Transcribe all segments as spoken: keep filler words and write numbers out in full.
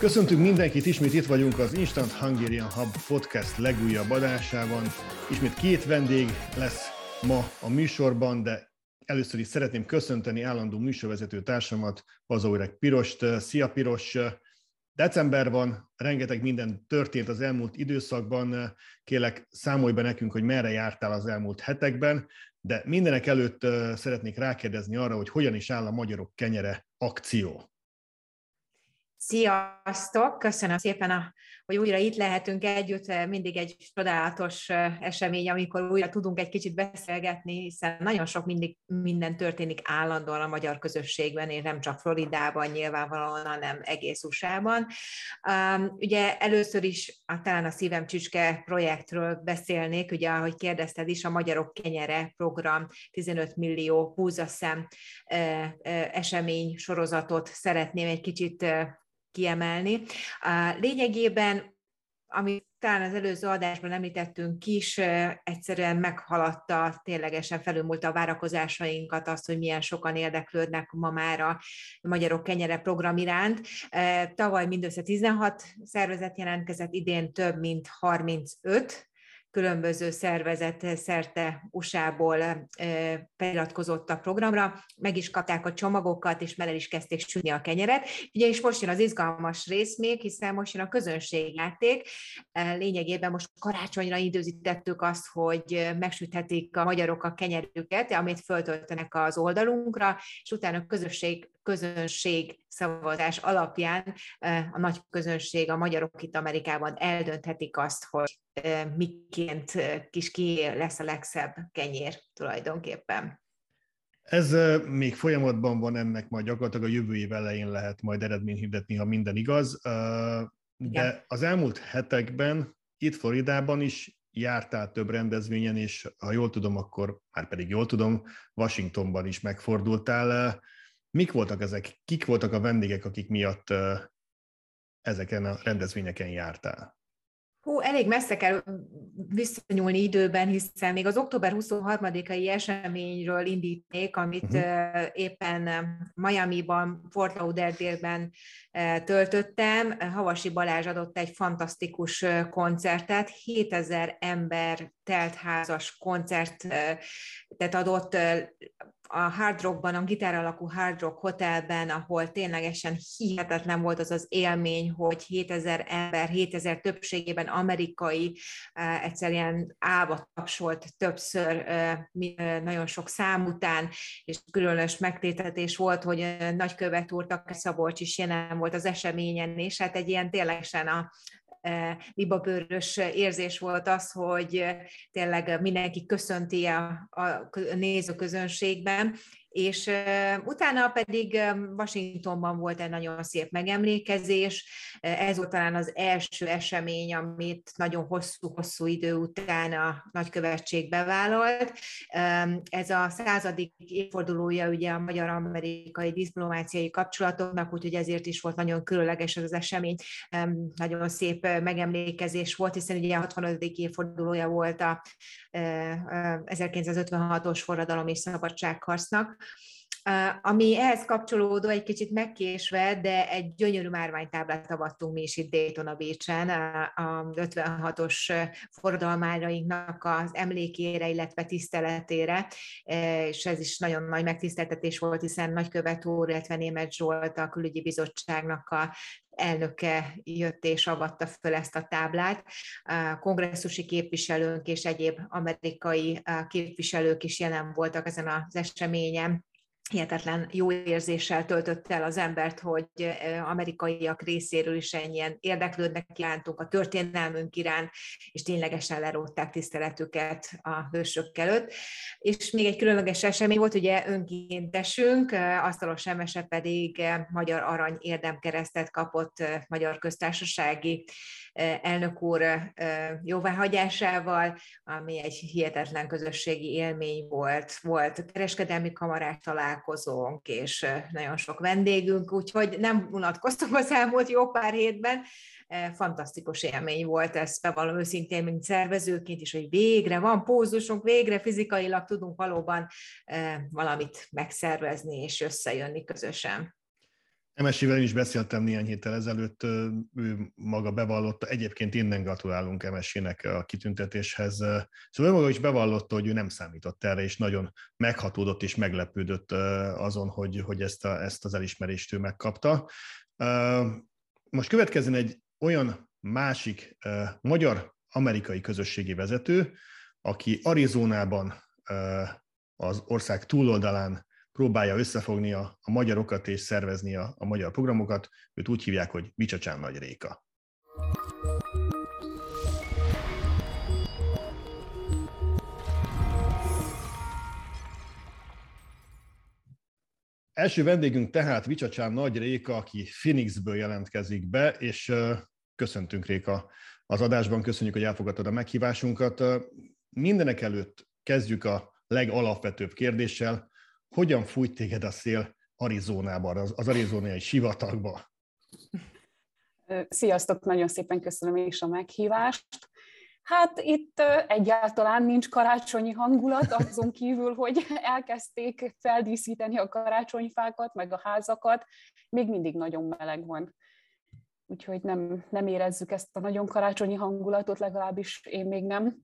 Köszöntünk mindenkit, ismét itt vagyunk az Instant Hungarian Hub podcast legújabb adásában. Ismét két vendég lesz ma a műsorban, de először is szeretném köszönteni állandó műsorvezető társamat, Bazórek Pirost. Szia Piros! December van, rengeteg minden történt az elmúlt időszakban. Kérlek, számolj be nekünk, hogy merre jártál az elmúlt hetekben, de mindenek előtt szeretnék rákérdezni arra, hogy hogyan is áll a Magyarok Kenyere akció. Sziasztok! Köszönöm szépen, hogy újra itt lehetünk együtt. Mindig egy csodálatos esemény, amikor újra tudunk egy kicsit beszélgetni, hiszen nagyon sok mindig minden történik állandóan a magyar közösségben, és nem csak Floridában nyilvánvalóan, hanem egész u es á-ban. Ugye először is talán a Szívem Csücske projektről beszélnék, ugye ahogy kérdezted is, a Magyarok Kenyere program tizenöt millió búzaszem esemény sorozatot szeretném egy kicsit kiemelni. Lényegében, amit talán az előző adásban említettünk is, egyszerűen meghaladta, ténylegesen felülmúlta a várakozásainkat azt, hogy milyen sokan érdeklődnek ma már a Magyarok Kenyere program iránt. Tavaly mindössze tizenhat szervezet jelentkezett, idén több mint harmincöt különböző szervezet szerte u es á-ból feliratkozott a programra, meg is kapták a csomagokat, és már el is kezdték sütni a kenyeret. Ugye, és most jön az izgalmas rész még, hiszen most jön a közönségjáték. Lényegében most karácsonyra időzítettük azt, hogy megsüthetik a magyarok a kenyerüket, amit föltöltenek az oldalunkra, és utána a közösség, közönség szavazás alapján a nagy közönség, a magyarok itt Amerikában eldönthetik azt, hogy miként kis ki lesz a legszebb kenyér tulajdonképpen. Ez még folyamatban van, ennek majd gyakorlatilag a jövő év elején lehet majd eredményt hirdetni, ha minden igaz. De az elmúlt hetekben itt Floridában is jártál több rendezvényen, és ha jól tudom, akkor már pedig jól tudom, Washingtonban is megfordultál. Mik voltak ezek? Kik voltak a vendégek, akik miatt ezeken a rendezvényeken jártál? Hú, elég messze kell visszanyúlni időben, hiszen még az október huszonharmadikai eseményről indítnék, amit uh-huh. éppen Miamiban, Fort Lauderdale-ben töltöttem. Havasi Balázs adott egy fantasztikus koncertet, hétezer ember teltházas koncertet adott a Hard Rockban, a gitár alakú Hard Rock Hotelben, ahol ténylegesen hihetetlen volt az az élmény, hogy hétezer ember, hétezer többségében amerikai, egyszerűen állva tapsolt többször nagyon sok szám után, és különös megtétetés volt, hogy nagykövet úr, akár Szabolcs is jelen volt az eseményen, és hát egy ilyen ténylegesen a libabőrös érzés volt az, hogy tényleg mindenki köszönti a, a nézőközönségben, és utána pedig Washingtonban volt egy nagyon szép megemlékezés. Ez volt talán az első esemény, amit nagyon hosszú-hosszú idő után a nagykövetség bevállalt. Ez a századik évfordulója ugye a magyar-amerikai diplomáciai kapcsolatoknak, úgyhogy ezért is volt nagyon különleges az esemény. Nagyon szép megemlékezés volt, hiszen ugye a hatvanötödik évfordulója volt a ezerkilencszázötvenhatos forradalom és szabadságharcnak, ami ehhez kapcsolódó, egy kicsit megkésve, de egy gyönyörű márványtáblát avattunk mi is itt Daytona Beach-en, az ötvenhatos forradalmárainknak az emlékére, illetve tiszteletére, és ez is nagyon nagy megtiszteltetés volt, hiszen nagykövet úr, illetve Németh Zsolt, a külügyi bizottságnak a elnöke jött és avatta föl ezt a táblát. A kongresszusi képviselőnk és egyéb amerikai képviselők is jelen voltak ezen az eseményen. Hihetetlen jó érzéssel töltött el az embert, hogy amerikaiak részéről is ennyien érdeklődnek irántunk, a történelmünk iránt, és ténylegesen lerótták tiszteletüket a hősök előtt. És még egy különleges esemény volt, ugye önkéntesünk, Asztalos Emese pedig Magyar Arany Érdemkeresztet kapott Magyar Köztársasági elnök úr jóváhagyásával, ami egy hihetetlen közösségi élmény volt. Volt kereskedelmi kamarák találkozónk, és nagyon sok vendégünk, úgyhogy nem unatkoztunk az elmúlt jó pár hétben. Fantasztikus élmény volt ez, bevallom őszintén, mint szervezőként is, hogy végre van pózusunk, végre fizikailag tudunk valóban valamit megszervezni és összejönni közösen. Emesével is beszéltem néhány héttel ezelőtt, ő maga bevallotta, egyébként innen gratulálunk Emesének a kitüntetéshez. Szóval ő maga is bevallotta, hogy ő nem számított erre, és nagyon meghatódott és meglepődött azon, hogy, hogy ezt, a, ezt az elismerést ő megkapta. Most következzen egy olyan másik magyar-amerikai közösségi vezető, aki Arizonában, az ország túloldalán próbálja összefogni a, a magyarokat és szervezni a, a magyar programokat. Őt úgy hívják, hogy Vicsacsán-Nagy Réka. Első vendégünk tehát Vicsacsán-Nagy Réka, aki Phoenixből jelentkezik be, és köszöntünk, Réka, az adásban. Köszönjük, hogy elfogadtad a meghívásunkat. Mindenek előtt kezdjük a legalapvetőbb kérdéssel. Hogyan fújt téged a szél Arizonában, az arizonai sivatagban? Sziasztok, nagyon szépen köszönöm is a meghívást. Hát itt egyáltalán nincs karácsonyi hangulat, azon kívül, hogy elkezdték feldíszíteni a karácsonyfákat, meg a házakat, még mindig nagyon meleg van. Úgyhogy nem, nem érezzük ezt a nagyon karácsonyi hangulatot, legalábbis én még nem.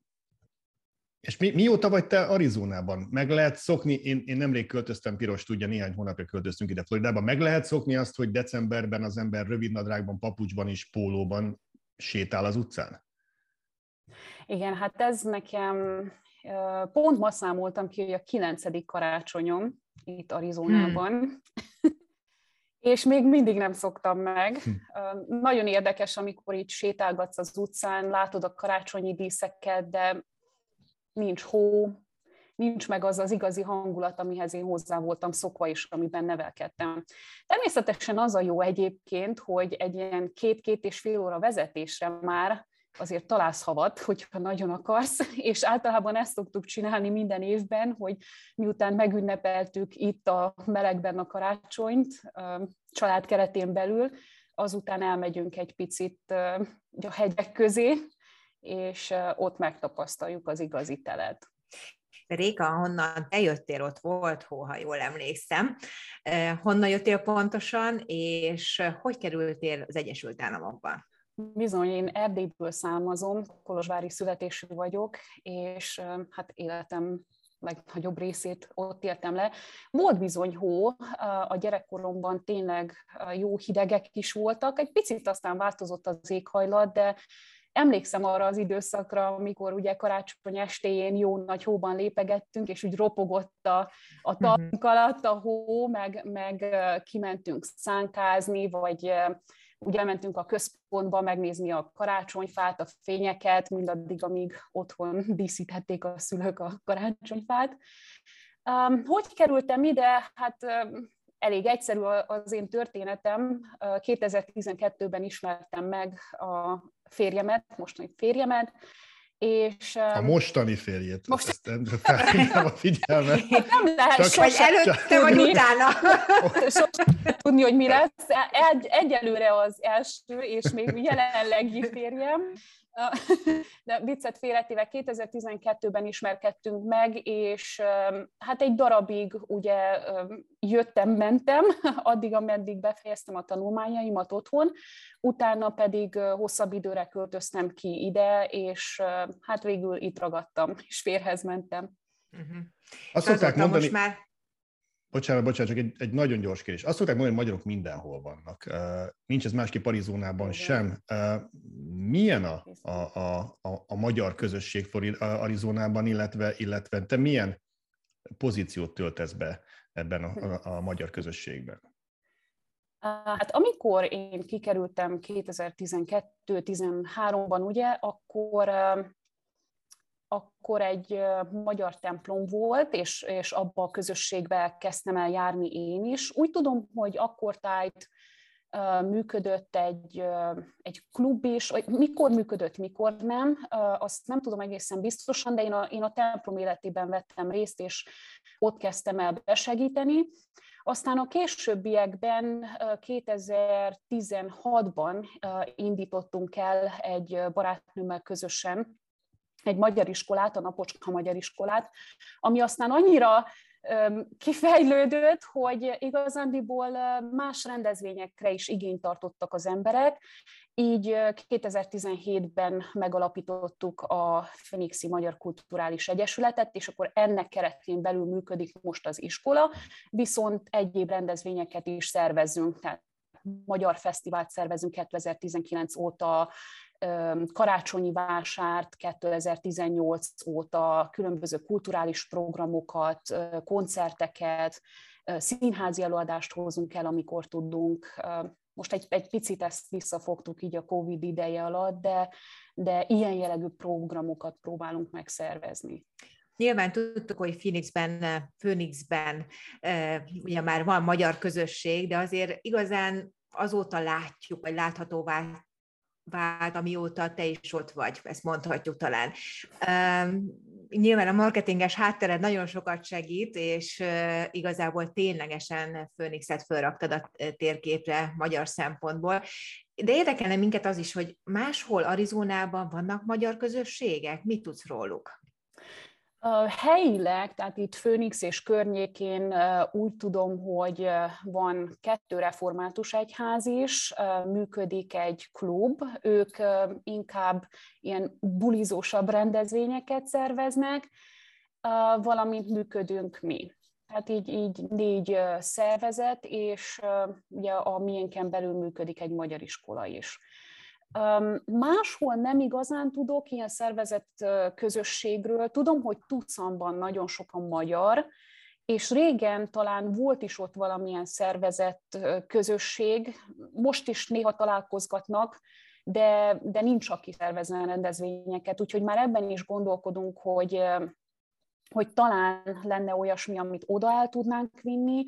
És mi, mióta vagy te Arizonában? Meg lehet szokni, én, én nemrég költöztem, Piros tudja, néhány hónapja költöztünk ide Floridában, meg lehet szokni azt, hogy decemberben az ember rövidnadrágban, papucsban és pólóban sétál az utcán? Igen, hát ez nekem, pont ma számoltam ki, hogy a kilencedik karácsonyom itt Arizonában, hmm. és még mindig nem szoktam meg. Hmm. Nagyon érdekes, amikor itt sétálgatsz az utcán, látod a karácsonyi díszeket, de nincs hó, nincs meg az az igazi hangulat, amihez én hozzá voltam szokva is, amiben nevelkedtem. Természetesen az a jó egyébként, hogy egy ilyen két-két és fél óra vezetésre már azért találsz havat, hogyha nagyon akarsz, és általában ezt szoktuk csinálni minden évben, hogy miután megünnepeltük itt a melegben a karácsonyt, család keretén belül, azután elmegyünk egy picit a hegyek közé, és ott megtapasztaljuk az igazi telet. Réka, honnan eljöttél, ott volt hó, ha jól emlékszem. Honnan jöttél pontosan, és hogy kerültél az Egyesült Államokba? Bizony, én Erdélyből származom, kolozsvári születésű vagyok, és hát életem legnagyobb részét ott éltem le. Volt bizony hó, a gyerekkoromban tényleg jó hidegek is voltak, egy picit aztán változott az éghajlat, de emlékszem arra az időszakra, amikor ugye karácsony estéjén jó nagy hóban lépegettünk, és úgy ropogott a, a talpunk alatt a hó, meg, meg kimentünk szánkázni, vagy ugye elmentünk a központba megnézni a karácsonyfát, a fényeket, mindaddig, amíg otthon díszíthették a szülők a karácsonyfát. Hogy kerültem ide? Hát... Elég egyszerű az én történetem. kétezer-tizenkettőben ismertem meg a férjemet, mostani férjemet, és... A mostani férjét. Most... Ezt felhívnám a figyelmet. Nem lehet sosem előtte vagy utána. Sosem tudni, hogy mi lesz. Egy, egyelőre az első, és még jelenlegi férjem. De viccet félretéve, kétezer-tizenkettőben ismerkedtünk meg, és hát egy darabig ugye jöttem-mentem, addig, ameddig befejeztem a tanulmányaimat otthon, utána pedig hosszabb időre költöztem ki ide, és hát végül itt ragadtam, és férhez mentem. Uh-huh. Azt szokták mondani... Most már... Bocsánat, bocsánat, csak egy, egy nagyon gyors kérdés. Azt szokták mondani, hogy magyarok mindenhol vannak. Nincs ez másképp Arizonában sem. Milyen a, a, a, a magyar közösség Arizonában, illetve, illetve te milyen pozíciót töltesz be ebben a, a, a magyar közösségben? Hát amikor én kikerültem kétezer-tizenkettő-tizenháromban, ugye, akkor... akkor egy magyar templom volt, és, és abba a közösségbe kezdtem el járni én is. Úgy tudom, hogy akkortájt uh, működött egy, uh, egy klub is, mikor működött, mikor nem, uh, azt nem tudom egészen biztosan, de én a, én a templom életében vettem részt, és ott kezdtem el besegíteni. Aztán a későbbiekben, kétezer-tizenhatban uh, indítottunk el egy barátnőmmel közösen egy magyar iskolát, a Napocska Magyar Iskolát, ami aztán annyira kifejlődött, hogy igazándiból más rendezvényekre is igényt tartottak az emberek. Így kétezer-tizenhétben megalapítottuk a Phoenixi Magyar Kulturális Egyesületet, és akkor ennek keretén belül működik most az iskola, viszont egyéb rendezvényeket is szervezünk, tehát magyar fesztivált szervezünk kétezer-tizenkilenc óta, karácsonyi vásárt kétezer-tizennyolc óta, különböző kulturális programokat, koncerteket, színházi előadást hozunk el, amikor tudunk. Most egy, egy picit ezt visszafogtuk így a Covid ideje alatt, de, de ilyen jellegű programokat próbálunk megszervezni. Nyilván tudtuk, hogy Phoenixben, Phoenixben ugye már van magyar közösség, de azért igazán azóta látjuk, vagy láthatóvá vált, amióta te is ott vagy, ezt mondhatjuk talán. Nyilván a marketinges háttered nagyon sokat segít, és igazából ténylegesen Phoenixet felraktad a térképre magyar szempontból. De érdekelne minket az is, hogy máshol Arizonában vannak magyar közösségek? Mit tudsz róluk? Helyileg, tehát itt Phoenix és környékén úgy tudom, hogy van kettő református egyház is, működik egy klub, ők inkább ilyen bulizósabb rendezvényeket szerveznek, valamint működünk mi. Tehát így, így négy szervezet, és ugye a miénken belül működik egy magyar iskola is. Máshol nem igazán tudok ilyen szervezett közösségről. Tudom, hogy Tucsanban nagyon sokan magyar, és régen talán volt is ott valamilyen szervezett közösség. Most is néha találkozgatnak, de, de nincs, aki szervezne rendezvényeket. Úgyhogy már ebben is gondolkodunk, hogy, hogy talán lenne olyasmi, amit oda el tudnánk vinni.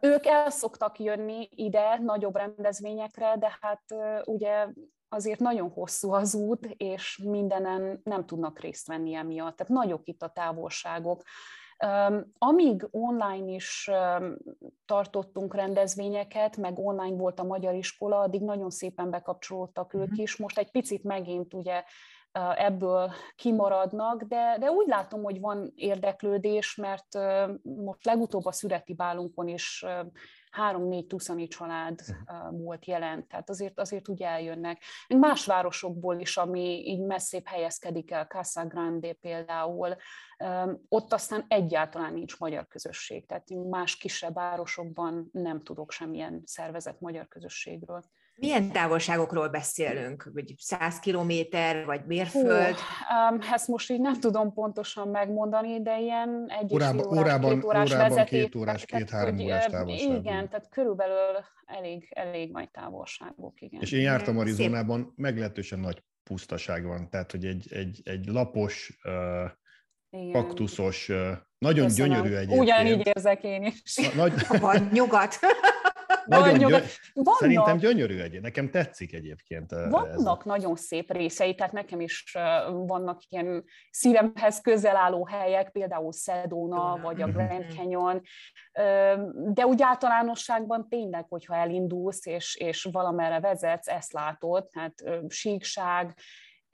Ők el szoktak jönni ide nagyobb rendezvényekre, de hát ugye azért nagyon hosszú az út, és mindenen nem tudnak részt venni emiatt. Tehát nagyok itt a távolságok. Amíg online is tartottunk rendezvényeket, meg online volt a magyar iskola, addig nagyon szépen bekapcsolódtak ők is. Most egy picit megint ugye ebből kimaradnak, de, de úgy látom, hogy van érdeklődés, mert most legutóbb a szüreti bálunkon is három-négy tucani család volt jelen, tehát azért, azért úgy eljönnek. Más városokból is, ami így messzébb helyezkedik el, Casa Grande például, ott aztán egyáltalán nincs magyar közösség, tehát más kisebb városokban nem tudok semmilyen szervezett magyar közösségről. Milyen távolságokról beszélünk? Vagy száz kilométer, vagy mérföld? Hú, ezt most így nem tudom pontosan megmondani, de ilyen egy órában, órás, órában, két órás órában vezetés. Két órás, két-három órás távolság. Igen, tehát körülbelül elég, elég nagy távolságok. Igen. És én jártam Arizonában, meglehetősen nagy pusztaság van. Tehát, hogy egy, egy, egy lapos, uh, kaktuszos, uh, nagyon köszönöm. Gyönyörű egyébként. Ugyanígy érzek én is. Nagy... Vagy nyugat. Nagyon gyö... vannak, szerintem gyönyörű egy, nekem tetszik egyébként. Vannak ez. Nagyon szép részei, tehát nekem is vannak ilyen szívemhez közel álló helyek, például Sedona, vagy a Grand Canyon, de úgy általánosságban tényleg, hogyha elindulsz, és, és valamerre vezetsz, ezt látod, tehát síkság,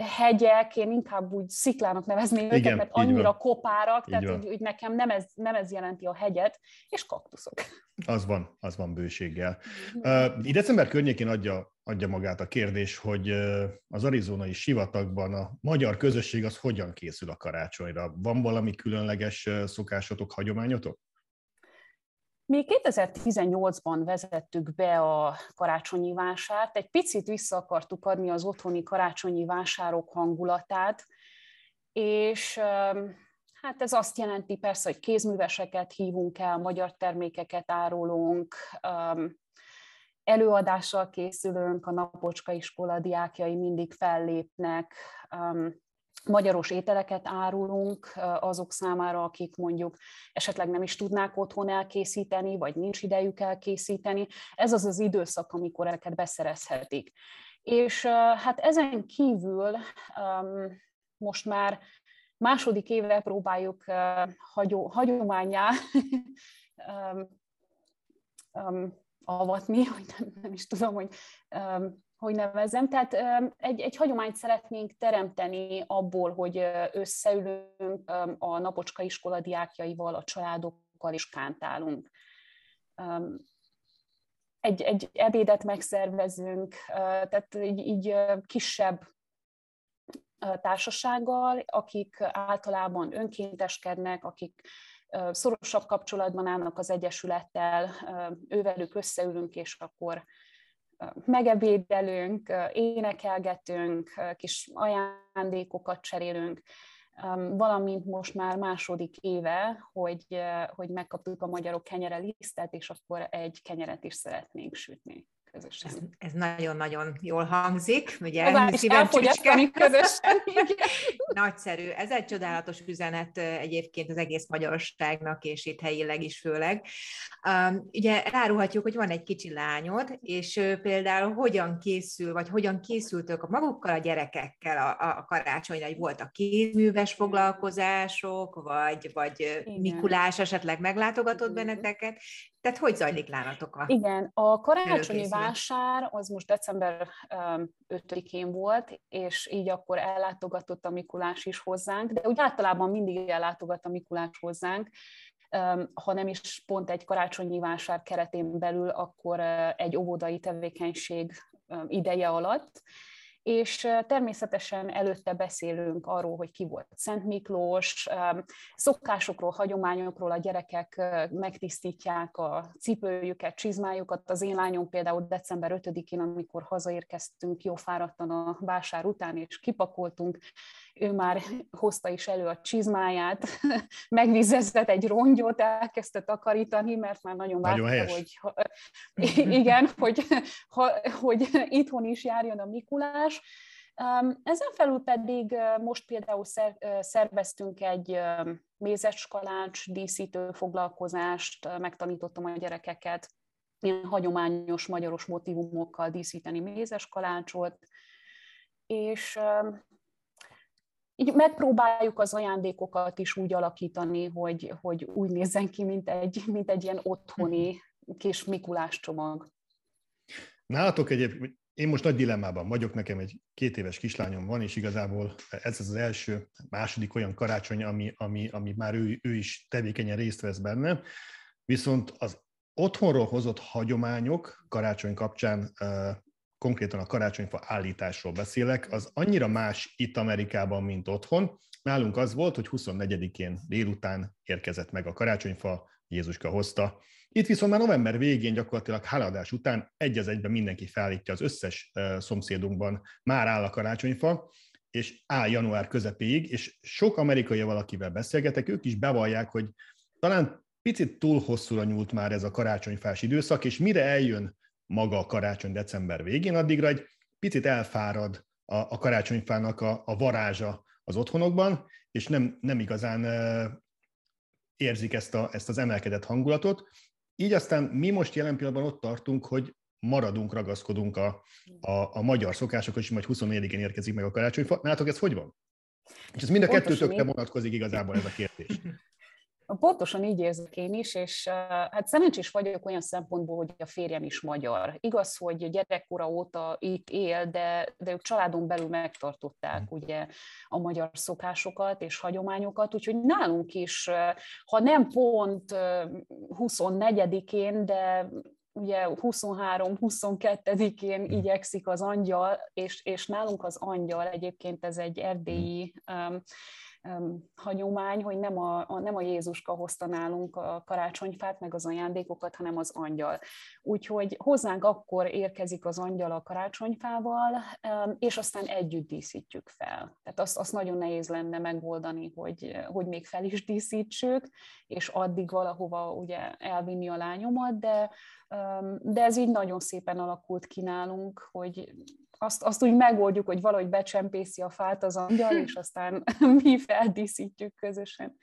hegyek, én inkább úgy sziklának nevezném igen, őket, mert annyira van. Kopárak, így tehát úgy nekem nem ez, nem ez jelenti a hegyet, és kaktuszok. Az van, az van bőséggel. Uh, december környékén adja, adja magát a kérdés, hogy uh, az arizonai sivatagban a magyar közösség az hogyan készül a karácsonyra? Van valami különleges szokásotok, hagyományotok? Mi kétezer-tizennyolcban vezettük be a karácsonyi vásárt, egy picit vissza akartuk adni az otthoni karácsonyi vásárok hangulatát, és hát ez azt jelenti persze, hogy kézműveseket hívunk el, magyar termékeket árulunk, előadással készülünk, a Napocska iskola diákjai mindig fellépnek, magyaros ételeket árulunk azok számára, akik mondjuk esetleg nem is tudnák otthon elkészíteni, vagy nincs idejük elkészíteni. Ez az az időszak, amikor ezeket beszerezhetik. És hát ezen kívül most már második évre próbáljuk hagyománnyá avatni, hogy nem, nem is tudom, hogy... hogy nevezzem. Tehát egy, egy hagyományt szeretnénk teremteni abból, hogy összeülünk a Napocska iskola diákjaival, a családokkal, és kántálunk. Egy, egy ebédet megszervezünk, tehát így, így kisebb társasággal, akik általában önkénteskednek, akik szorosabb kapcsolatban állnak az egyesülettel, ővelük összeülünk, és akkor megebédelünk, énekelgetünk, kis ajándékokat cserélünk, valamint most már második éve, hogy, hogy megkaptuk a magyarok kenyere lisztet, és akkor egy kenyeret is szeretnénk sütni közösen. Ez, ez nagyon-nagyon jól hangzik, ugye? Tovább is elfogyasztani közösen. Nagyszerű. Ez egy csodálatos üzenet egyébként az egész magyarosságnak, és itt helyileg is főleg. Ugye ráruhatjuk, hogy van egy kicsi lányod, és például hogyan készül, vagy hogyan készültök magukkal, a gyerekekkel a, a karácsonyra, hogy voltak kézműves foglalkozások, vagy, vagy igen. Mikulás esetleg meglátogatott igen. benneteket. Tehát hogy zajlik nálatok a... Igen, a karácsonyi vásár az most december ötödikén volt, és így akkor ellátogatott a Mikulás is hozzánk, de úgy általában mindig ellátogat a Mikulás hozzánk, ha nem is pont egy karácsonyi vásár keretén belül, akkor egy óvodai tevékenység ideje alatt, és természetesen előtte beszélünk arról, hogy ki volt Szent Miklós, szokásokról, hagyományokról a gyerekek megtisztítják a cipőjüket, csizmájukat. Az én lányom például december ötödikén, amikor hazaérkeztünk jó fáradtan a vásár után, és kipakoltunk, ő már hozta is elő a csizmáját, megvizezett egy rongyot, elkezdte takarítani, mert már nagyon várta, hogy, igen, hogy, hogy itthon is járjon a Mikulás. Ezen felül pedig most például szerveztünk egy mézeskalács díszítő foglalkozást, megtanítottam a gyerekeket ilyen hagyományos magyaros motívumokkal díszíteni mézeskalácsot, és így megpróbáljuk az ajándékokat is úgy alakítani, hogy, hogy úgy nézzen ki, mint egy, mint egy ilyen otthoni kis Mikulás csomag. Nálatok egyébként, én most nagy dilemmában vagyok, nekem egy két éves kislányom van, és igazából ez az első, második olyan karácsony, ami, ami, ami már ő, ő is tevékenyen részt vesz benne. Viszont az otthonról hozott hagyományok karácsony kapcsán, konkrétan a karácsonyfa állításról beszélek, az annyira más itt Amerikában, mint otthon. Nálunk az volt, hogy huszonnegyedikén délután érkezett meg a karácsonyfa, Jézuska hozta. Itt viszont már november végén gyakorlatilag hálaadás után egy az egyben mindenki felállítja, az összes szomszédunkban már áll a karácsonyfa, és áll január közepéig, és sok amerikai, valakivel beszélgetek, ők is bevallják, hogy talán picit túl hosszúra nyúlt már ez a karácsonyfás időszak, és mire eljön maga a karácsony december végén, addigra egy picit elfárad a, a karácsonyfának a, a varázsa az otthonokban, és nem, nem igazán érzik ezt, a, ezt az emelkedett hangulatot. Így aztán mi most jelen pillanatban ott tartunk, hogy maradunk, ragaszkodunk a, a, a magyar szokásokhoz, és majd huszonnégyedikén érkezik meg a karácsonyfa. Nálatok ez hogy van? És ez mind a kettőtökre vonatkozik igazából ez a kérdés. Pontosan így érzek én is, és hát szerencsés vagyok olyan szempontból, hogy a férjem is magyar. Igaz, hogy gyerekkora óta itt él, de, de ők családon belül megtartották ugye a magyar szokásokat és hagyományokat, úgyhogy nálunk is, ha nem pont huszonnegyedikén, de ugye huszonhárom-huszonkettedikén igyekszik az angyal, és, és nálunk az angyal egyébként ez egy erdélyi um, um, hagyomány, hogy nem a, a, nem a Jézuska hozta nálunk a karácsonyfát, meg az ajándékokat, hanem az angyal. Úgyhogy hozzánk akkor érkezik az angyal a karácsonyfával, um, és aztán együtt díszítjük fel. Tehát azt, azt nagyon nehéz lenne megoldani, hogy, hogy még fel is díszítsük, és addig valahova ugye elvinni a lányomat, de De ez így nagyon szépen alakult ki nálunk, hogy azt, azt úgy megoldjuk, hogy valahogy becsempészi a fát az angyal, és aztán mi feldíszítjük közösen.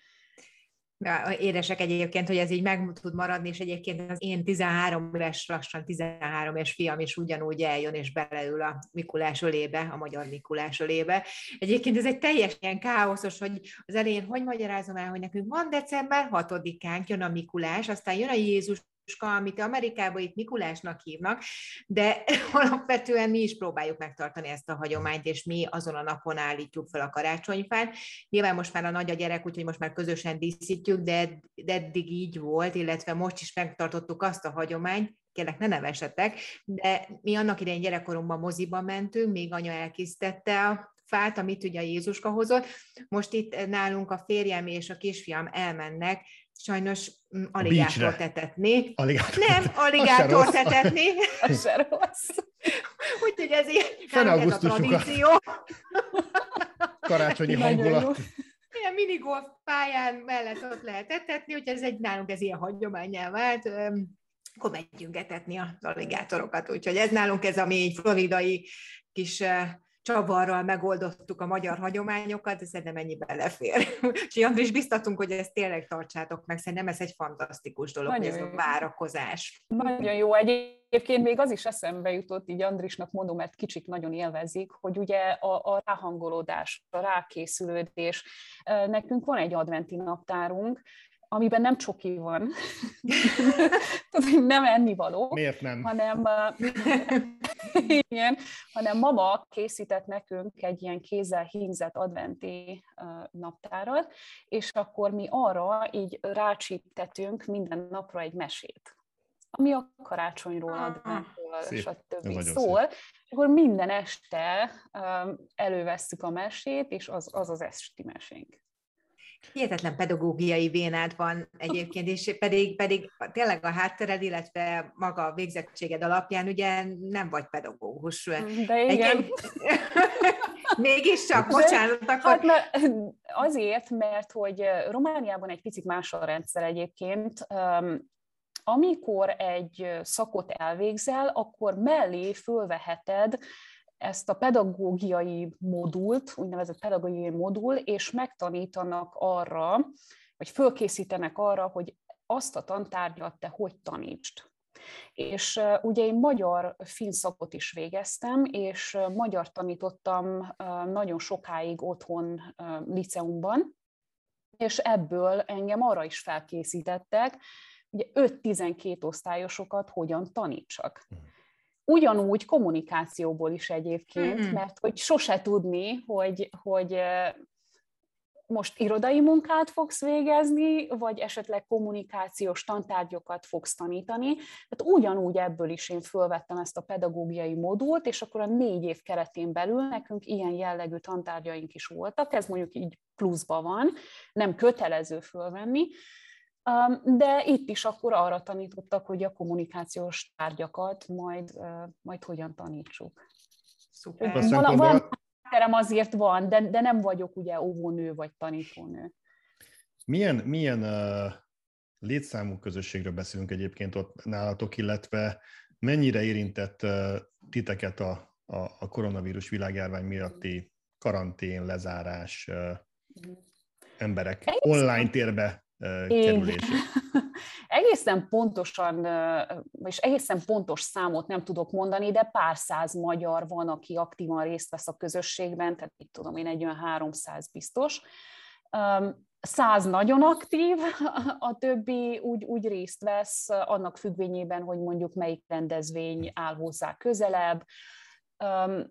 Édesek egyébként, hogy ez így meg tud maradni, és egyébként az én tizenhárom éves, lassan tizenhárom éves fiam is ugyanúgy eljön, és beleül a Mikulás ölébe, a magyar Mikulás ölébe. Egyébként ez egy teljesen káoszos, hogy az elején hogy magyarázom el, hogy nekünk van december hatodikán, jön a Mikulás, aztán jön a Jézus, amit Amerikában itt Mikulásnak hívnak, de alapvetően mi is próbáljuk megtartani ezt a hagyományt, és mi azon a napon állítjuk fel a karácsonyfát. Nyilván most már a nagy a gyerek, úgyhogy most már közösen díszítjük, de eddig így volt, illetve most is megtartottuk azt a hagyományt, kérlek, ne nevessetek, de mi annak idején gyerekkoromban moziba mentünk, még anya elkészítette a fát, amit ugye Jézuska hozott. Most itt nálunk a férjem és a kisfiam elmennek, sajnos aligátort etetni. Aligátor. Nem, aligátort etetni. Az se rossz. Úgyhogy ez ilyen a tradíció. Karácsonyi hangulat. Ilyen minigolf pályán mellett ott lehet etetni, úgyhogy ez egy, nálunk ez ilyen hagyománnyá vált. Akkor megyünk etetni az aligátorokat. Úgyhogy ez nálunk ez, ami egy floridai kis csavarral megoldottuk a magyar hagyományokat, de szerintem ennyi belefér. Úgyhogy Andris, biztatunk, hogy ezt tényleg tartsátok meg, szerintem ez egy fantasztikus dolog, nagyon ez jó. A várakozás. Nagyon jó. Egyébként még az is eszembe jutott, így Andrisnak mondom, mert kicsik nagyon élvezik, hogy ugye a, a ráhangolódás, a rákészülődés. Nekünk van egy adventi naptárunk, amiben nem csoki van, nem ennivaló. Miért nem? Hanem, igen, hanem mama készített nekünk egy ilyen kézzel hímzett adventi naptárat, és akkor mi arra így rácsíptetünk minden napra egy mesét, ami a karácsonyról, adventről, stb. szól, és akkor minden este elővesszük a mesét, és az az, az esti mesénk. Hihetetlen pedagógiai vénád van egyébként, és pedig, pedig tényleg a háttered, illetve maga a végzettséged alapján ugye nem vagy pedagógus. De igen. Egy- Mégis csak, bocsánat, akkor... Hát, mert azért, mert hogy Romániában egy picit más a rendszer egyébként. Amikor egy szakot elvégzel, akkor mellé fölveheted ezt a pedagógiai modult, úgynevezett pedagógiai modul, és megtanítanak arra, vagy fölkészítenek arra, hogy azt a tantárgyat te hogy tanítsd. És uh, ugye én magyar finn szakot is végeztem, és uh, magyar tanítottam uh, nagyon sokáig otthon uh, liceumban, és ebből engem arra is felkészítettek, ugye öt-tizenkét osztályosokat hogyan tanítsak. Ugyanúgy kommunikációból is egyébként, mert hogy sose tudni, hogy, hogy most irodai munkát fogsz végezni, vagy esetleg kommunikációs tantárgyokat fogsz tanítani. Tehát ugyanúgy ebből is én fölvettem ezt a pedagógiai modult, és akkor a négy év keretén belül nekünk ilyen jellegű tantárgyaink is voltak, ez mondjuk így pluszban van, nem kötelező fölvenni. De itt is akkor arra tanítottak, hogy a kommunikációs tárgyakat majd, majd hogyan tanítsuk. Szuper. Val- szempontból... Valami terem azért van, de, de nem vagyok ugye óvónő vagy tanítónő. Milyen, milyen uh, létszámú közösségről beszélünk egyébként ott nálatok, illetve mennyire érintett uh, titeket a, a, a koronavírus világjárvány miatti karantén, lezárás, uh, emberek egészen... online térbe kerülése? Egészen pontosan, és egészen pontos számot nem tudok mondani, de pár száz magyar van, aki aktívan részt vesz a közösségben, tehát itt tudom én egy olyan háromszáz biztos. Száz nagyon aktív, a többi úgy, úgy részt vesz, annak függvényében, hogy mondjuk melyik rendezvény áll hozzá közelebb.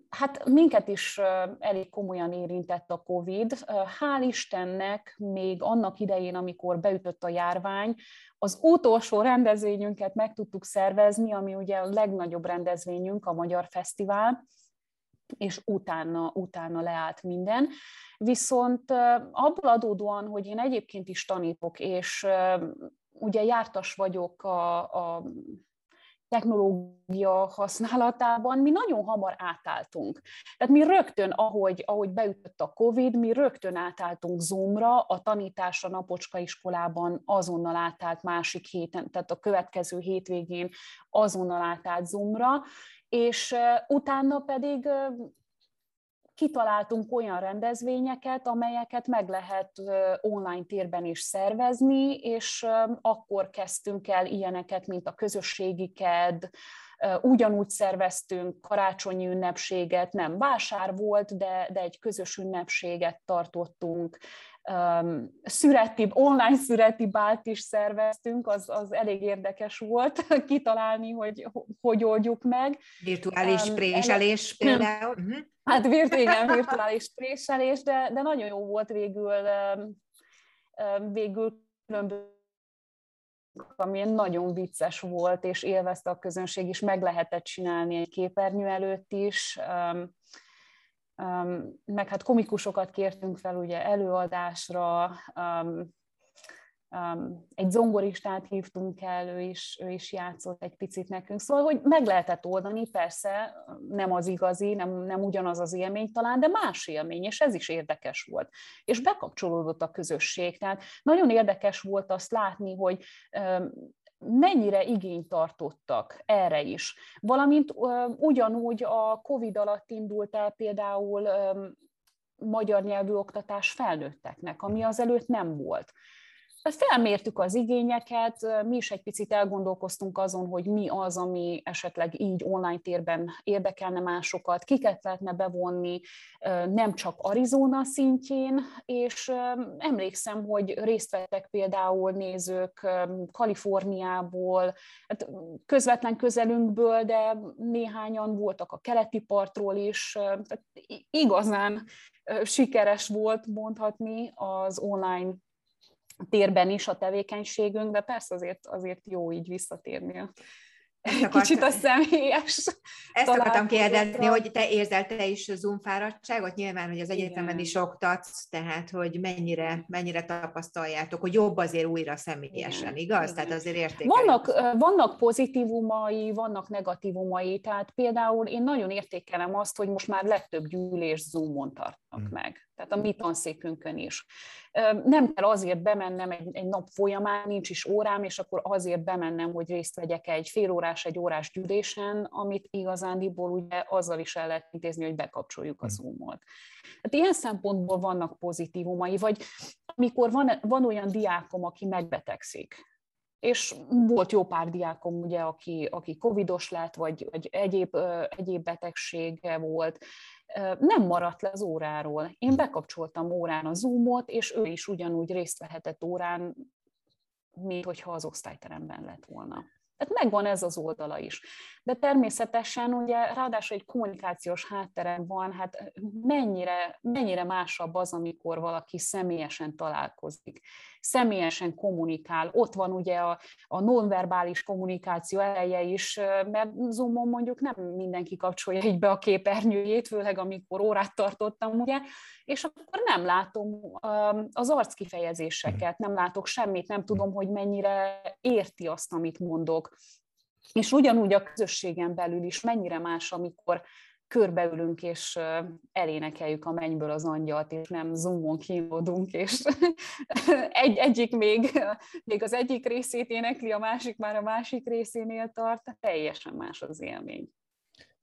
Hát minket is elég komolyan érintett a Covid. Hál' Istennek még annak idején, amikor beütött a járvány, az utolsó rendezvényünket meg tudtuk szervezni, ami ugye a legnagyobb rendezvényünk, a Magyar Fesztivál, és utána, utána leállt minden. Viszont abból adódóan, hogy én egyébként is tanítok, és ugye jártas vagyok a... a technológia használatában, mi nagyon hamar átálltunk. Tehát mi rögtön, ahogy, ahogy beütött a Covid, mi rögtön átálltunk Zoomra, a tanításra Napocska iskolában azonnal átállt másik héten, tehát a következő hétvégén azonnal átállt Zoomra, és utána pedig kitaláltunk olyan rendezvényeket, amelyeket meg lehet online térben is szervezni, és akkor kezdtünk el ilyeneket, mint a közösségi ked, ugyanúgy szerveztünk karácsonyi ünnepséget, nem vásár volt, de, de egy közös ünnepséget tartottunk, szüreti, online szüreti bált is szerveztünk, az, az elég érdekes volt kitalálni, hogy hogy oldjuk meg. Virtuális um, préselés ele... például. Hát virt, igen, virtuális préselés, de, de nagyon jó volt végül, végül különböző, ami nagyon vicces volt, és élvezte a közönség is, meg lehetett csinálni egy képernyő előtt is, um, um, meg hát komikusokat kértünk fel ugye előadásra, um, um, egy zongoristát hívtunk el, ő is, ő is játszott egy picit nekünk, szóval, hogy meg lehetett oldani, persze nem az igazi, nem, nem ugyanaz az élmény talán, de más élmény, és ez is érdekes volt. És bekapcsolódott a közösség, tehát nagyon érdekes volt azt látni, hogy um, mennyire igényt tartottak erre is. Valamint um, ugyanúgy a Covid alatt indult el például um, magyar nyelvű oktatás felnőtteknek, ami azelőtt nem volt. Felmértük az igényeket, mi is egy picit elgondolkoztunk azon, hogy mi az, ami esetleg így online térben érdekelne másokat, kiket lehetne bevonni, nem csak Arizona szintjén, és emlékszem, hogy részt vettek például nézők Kaliforniából, hát közvetlen közelünkből, de néhányan voltak a keleti partról is, tehát igazán sikeres volt mondhatni az online térben is a tevékenységünk, de persze azért, azért jó így visszatérni. Ezt akartam, kicsit a személyes. Ezt akartam kérdezni, hogy te érzel te is Zoom fáradtságot? Nyilván, hogy az egyetemen is oktatsz, tehát hogy mennyire, mennyire tapasztaljátok, hogy jobb azért újra személyesen, igaz? Igen. Tehát azért értékeljük. Vannak, vannak pozitívumai, vannak negatívumai, tehát például én nagyon értékelem azt, hogy most már legtöbb gyűlés Zoomon tartnak hmm. meg. Tehát a mi tanszékünkön is. Nem kell azért bemennem egy, egy nap folyamán, nincs is órám, és akkor azért bemennem, hogy részt vegyek egy félórás, egy órás gyűlésen, amit igazándiból ugye azzal is el lehet intézni, hogy bekapcsoljuk a Zoom-ot. Hát ilyen szempontból vannak pozitívumai, vagy amikor van, van olyan diákom, aki megbetegszik, és volt jó pár diákom, ugye, aki, aki covidos lett, vagy, vagy egyéb, egyéb betegsége volt, nem maradt le az óráról. Én bekapcsoltam órán a Zoomot, és ő is ugyanúgy részt vehetett órán, mint hogyha az osztályteremben lett volna. Tehát megvan ez az oldala is. De természetesen ugye ráadásul egy kommunikációs hátterem van, hát mennyire, mennyire másabb az, amikor valaki személyesen találkozik, személyesen kommunikál. Ott van ugye a, a nonverbális kommunikáció eleje is, mert Zoomon mondjuk nem mindenki kapcsolja így be a képernyőjét, főleg amikor órát tartottam, ugye, és akkor nem látom az arckifejezéseket, nem látok semmit, nem tudom, hogy mennyire érti azt, amit mondok. És ugyanúgy a közösségen belül is mennyire más, amikor körbeülünk és elénekeljük a mennyből az angyalt, és nem Zoomon kínlódunk, és egy, egyik még, még az egyik részét énekli, a másik már a másik részénél tart, teljesen más az élmény.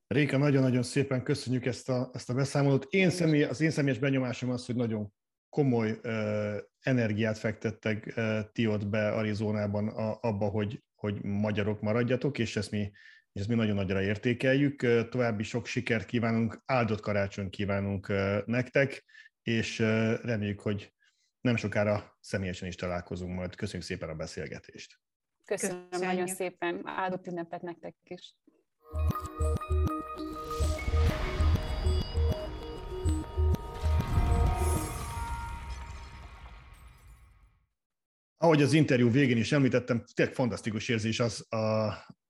Réka, nagyon-nagyon szépen köszönjük ezt a, ezt a beszámolót. Én személy, az én személyes benyomásom az, hogy nagyon komoly uh, energiát fektettek uh, ti ott be Arizonában a, abba, hogy hogy magyarok maradjatok, és ezt mi, és ezt mi nagyon nagyra értékeljük. További sok sikert kívánunk, áldott karácsony kívánunk nektek, és reméljük, hogy nem sokára személyesen is találkozunk majd. Köszönjük szépen a beszélgetést. Köszönöm, Köszönjük. Nagyon szépen, áldott ünnepet nektek is. Ahogy az interjú végén is említettem, tényleg fantasztikus érzés az a,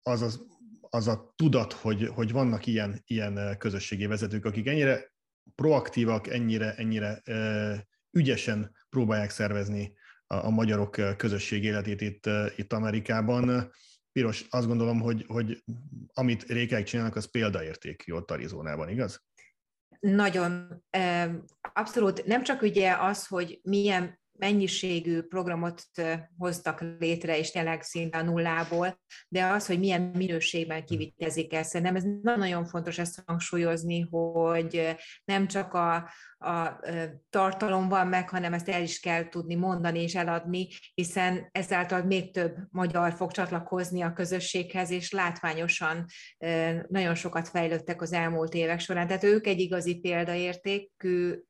az, az, az a tudat, hogy, hogy vannak ilyen, ilyen közösségi vezetők, akik ennyire proaktívak, ennyire, ennyire ügyesen próbálják szervezni a, a magyarok közösség életét itt, itt Amerikában. Piros, azt gondolom, hogy, hogy amit Rékák csinálnak, az példaértékű ott Arizonában, igaz? Nagyon. Abszolút. Nem csak ugye az, hogy milyen mennyiségű programot hoztak létre, és tényleg szinte a nullából, de az, hogy milyen minőségben kivitezik el. Szerintem ez nagyon fontos ezt hangsúlyozni, hogy nem csak a, a tartalom van meg, hanem ezt el is kell tudni mondani és eladni, hiszen ezáltal még több magyar fog csatlakozni a közösséghez, és látványosan nagyon sokat fejlődtek az elmúlt évek során. Tehát ők egy igazi példaértékű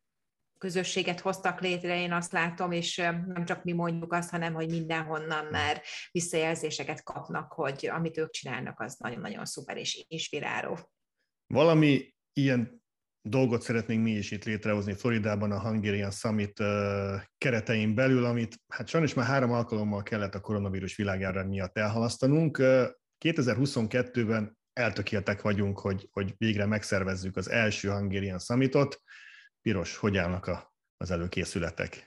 közösséget hoztak létre, én azt látom, és nem csak mi mondjuk azt, hanem hogy mindenhonnan már visszajelzéseket kapnak, hogy amit ők csinálnak, az nagyon-nagyon szuper és inspiráló. Valami ilyen dolgot szeretnénk mi is itt létrehozni Floridában a Hungarian Summit keretein belül, amit hát sajnos már három alkalommal kellett a koronavírus világjárvány miatt elhalasztanunk. kétezer-huszonkettőben eltökéltek vagyunk, hogy, hogy végre megszervezzük az első Hungarian Summitot. Piros, hogy állnak a, az előkészületek?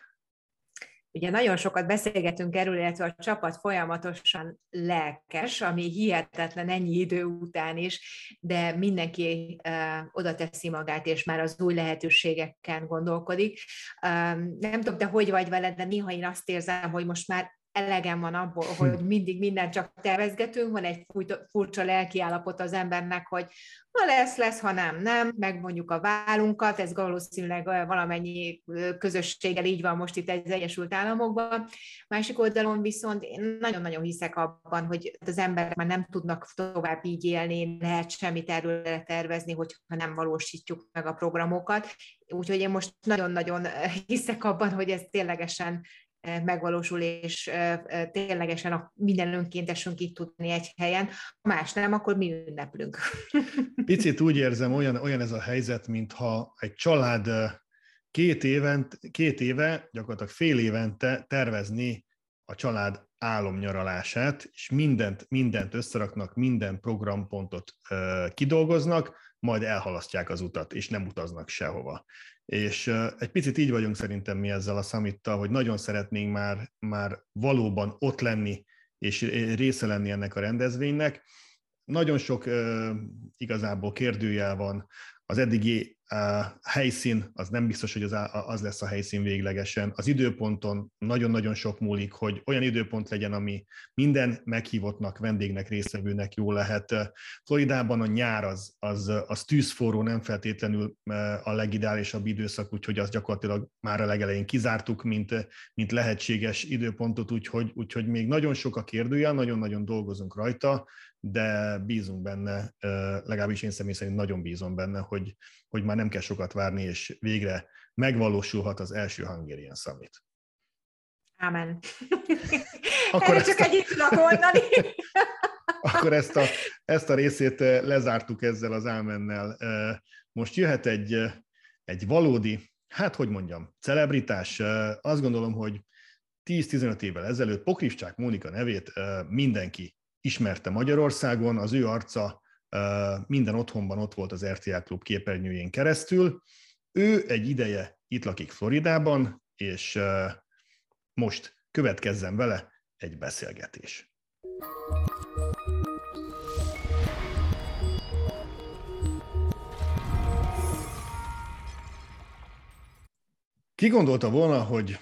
Ugye nagyon sokat beszélgetünk erről, illetve a csapat folyamatosan lelkes, ami hihetetlen ennyi idő után is, de mindenki uh, oda teszi magát, és már az új lehetőségeken gondolkodik. Um, nem tudom, te hogy vagy veled, de néha én azt érzem, hogy most már elegem van abból, hogy mindig mindent csak tervezgetünk, van egy furcsa lelkiállapot az embernek, hogy ha lesz, lesz, ha nem, nem, megmondjuk a vállunkat, ez valószínűleg valamennyi közösséggel így van most itt az Egyesült Államokban. Másik oldalon viszont én nagyon-nagyon hiszek abban, hogy az emberek már nem tudnak tovább így élni, lehet semmit erről tervezni, hogyha nem valósítjuk meg a programokat. Úgyhogy én most nagyon-nagyon hiszek abban, hogy ez ténylegesen megvalósul, és ténylegesen a minden önkéntesünk itt tudni egy helyen, ha más nem, akkor mi ünneplünk. Picit úgy érzem, olyan, olyan ez a helyzet, mintha egy család két, évent, két éve, gyakorlatilag fél évente tervezni a család álomnyaralását, és mindent, mindent összeraknak, minden programpontot kidolgoznak, majd elhalasztják az utat, és nem utaznak sehova. És egy picit így vagyunk szerintem mi ezzel a summittal, hogy nagyon szeretnénk már, már valóban ott lenni, és része lenni ennek a rendezvénynek. Nagyon sok igazából kérdőjel van. Az eddigi helyszín, az nem biztos, hogy az, az lesz a helyszín véglegesen. Az időponton nagyon-nagyon sok múlik, hogy olyan időpont legyen, ami minden meghívottnak, vendégnek, résztvevőnek jó lehet. Floridában a nyár az, az, az tűzforró, nem feltétlenül a legideálisabb időszak, úgyhogy azt gyakorlatilag már a legelején kizártuk, mint, mint lehetséges időpontot, úgyhogy, úgyhogy még nagyon sok a kérdőjel, nagyon-nagyon dolgozunk rajta, de bízunk benne, legalábbis én személy szerint nagyon bízom benne, hogy, hogy már nem kell sokat várni, és végre megvalósulhat az első Hungarian Summit. Ámen. Erre csak ennyit tudok mondani. Akkor ezt a, ezt a részét lezártuk ezzel az ámennel. Most jöhet egy, egy valódi, hát hogy mondjam, celebritás. Azt gondolom, hogy tíz-tizenöt évvel ezelőtt Pokrissák Mónika nevét mindenki ismerte Magyarországon, az ő arca minden otthonban ott volt az er té á Klub képernyőjén keresztül. Ő egy ideje itt lakik Floridában, és most következzen vele egy beszélgetés. Ki gondolta volna, hogy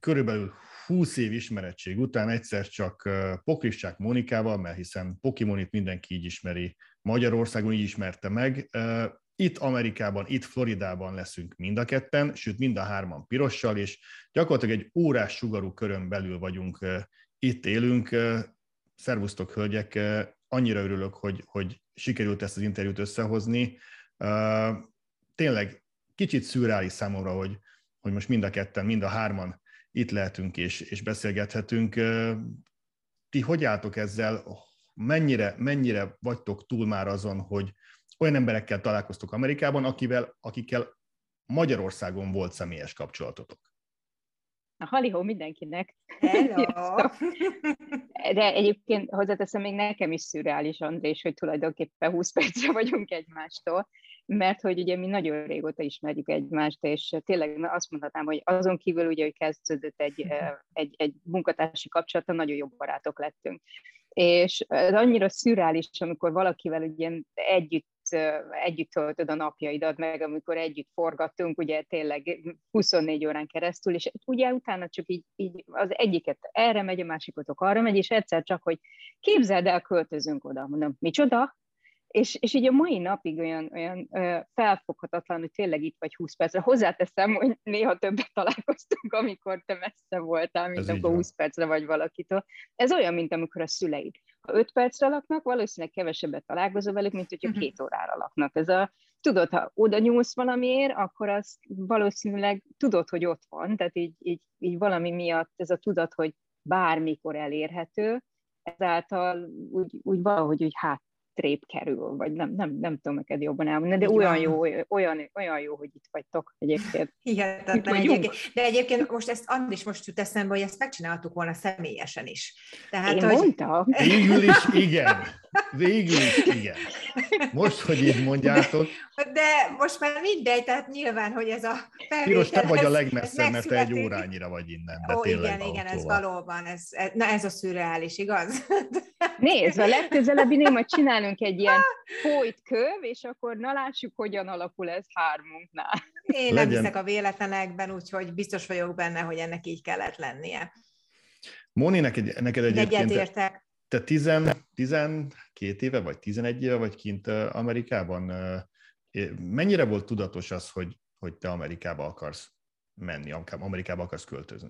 körülbelül húsz év ismeretség után egyszer csak Pokrissák Mónikával, mert hiszen Pokimonit mindenki így ismeri, Magyarországon így ismerte meg. Itt Amerikában, itt Floridában leszünk mind a ketten, sőt mind a hárman Pirossal, és gyakorlatilag egy órás sugarú körön belül vagyunk, itt élünk. Szervusztok, hölgyek! Annyira örülök, hogy, hogy sikerült ezt az interjút összehozni. Tényleg kicsit szürreális számomra, hogy, hogy most mind a ketten, mind a hárman itt lehetünk és, és beszélgethetünk. Ti hogy álltok ezzel? Mennyire, mennyire vagytok túl már azon, hogy olyan emberekkel találkoztok Amerikában, akivel, akikkel Magyarországon volt személyes kapcsolatotok? Na, halihó mindenkinek! Hello. De egyébként hozzáteszem, még nekem is szürreális, Andrés, hogy tulajdonképpen húsz percre vagyunk egymástól, mert hogy ugye mi nagyon régóta ismerjük egymást, és tényleg azt mondhatnám, hogy azon kívül ugye, hogy kezdődött egy, egy, egy munkatársi kapcsolata, nagyon jó barátok lettünk. És ez annyira szürreális, amikor valakivel ugye együtt, együtt töltöd a napjaidat, meg amikor együtt forgattunk, ugye tényleg huszonnégy órán keresztül, és ugye utána csak így, így az egyiket erre megy, a másikotok arra megy, és egyszer csak, hogy képzeld el, költözünk oda. Mondom, micsoda? És, és így a mai napig olyan, olyan felfoghatatlan, hogy tényleg itt vagy húsz percre. Hozzáteszem, hogy néha többet találkoztunk, amikor te messze voltál, mint amikor húsz percre vagy valakitől. Ez olyan, mint amikor a szüleid. Ha öt percre laknak, valószínűleg kevesebbet találkozol velük, mint hogyha két órára laknak. Ez a, tudod, ha oda nyúlsz valamiért, akkor azt valószínűleg tudod, hogy ott van, tehát így, így, így valami miatt ez a tudat, hogy bármikor elérhető, ezáltal úgy, úgy valahogy úgy háttrébb kerül, vagy nem, nem, nem tudom neked jobban elmondani, de olyan jó, olyan, olyan jó, hogy itt vagytok egyébként. Hihetetlen egyébként. De egyébként most ezt Andris most jut eszembe, hogy ezt megcsináltuk volna személyesen is. Tehát, én hogy... mondtam. Végül is igen. Végül is igen. Most, hogy így mondjátok. De, de most már mindegy, tehát nyilván, hogy ez a felvétel... Piros, te vagy a legmesszebb, mert te egy órányira vagy innen, de ó, tényleg igen, igen, ez valóban, ez, ez, na ez a szürreális, igaz? Nézd, a legközelebbinél majd csinálunk egy ilyen folyt köv, és akkor na lássuk, hogyan alakul ez hármunknál. Én nem Legyen. hiszek a véletlenekben, úgyhogy biztos vagyok benne, hogy ennek így kellett lennie. Móni, neked, neked egyébként... Egyetértek. Te tizenkét éve, vagy tizenegy éve vagy kint Amerikában. Mennyire volt tudatos az, hogy, hogy te Amerikába akarsz menni, Amerikába akarsz költözni?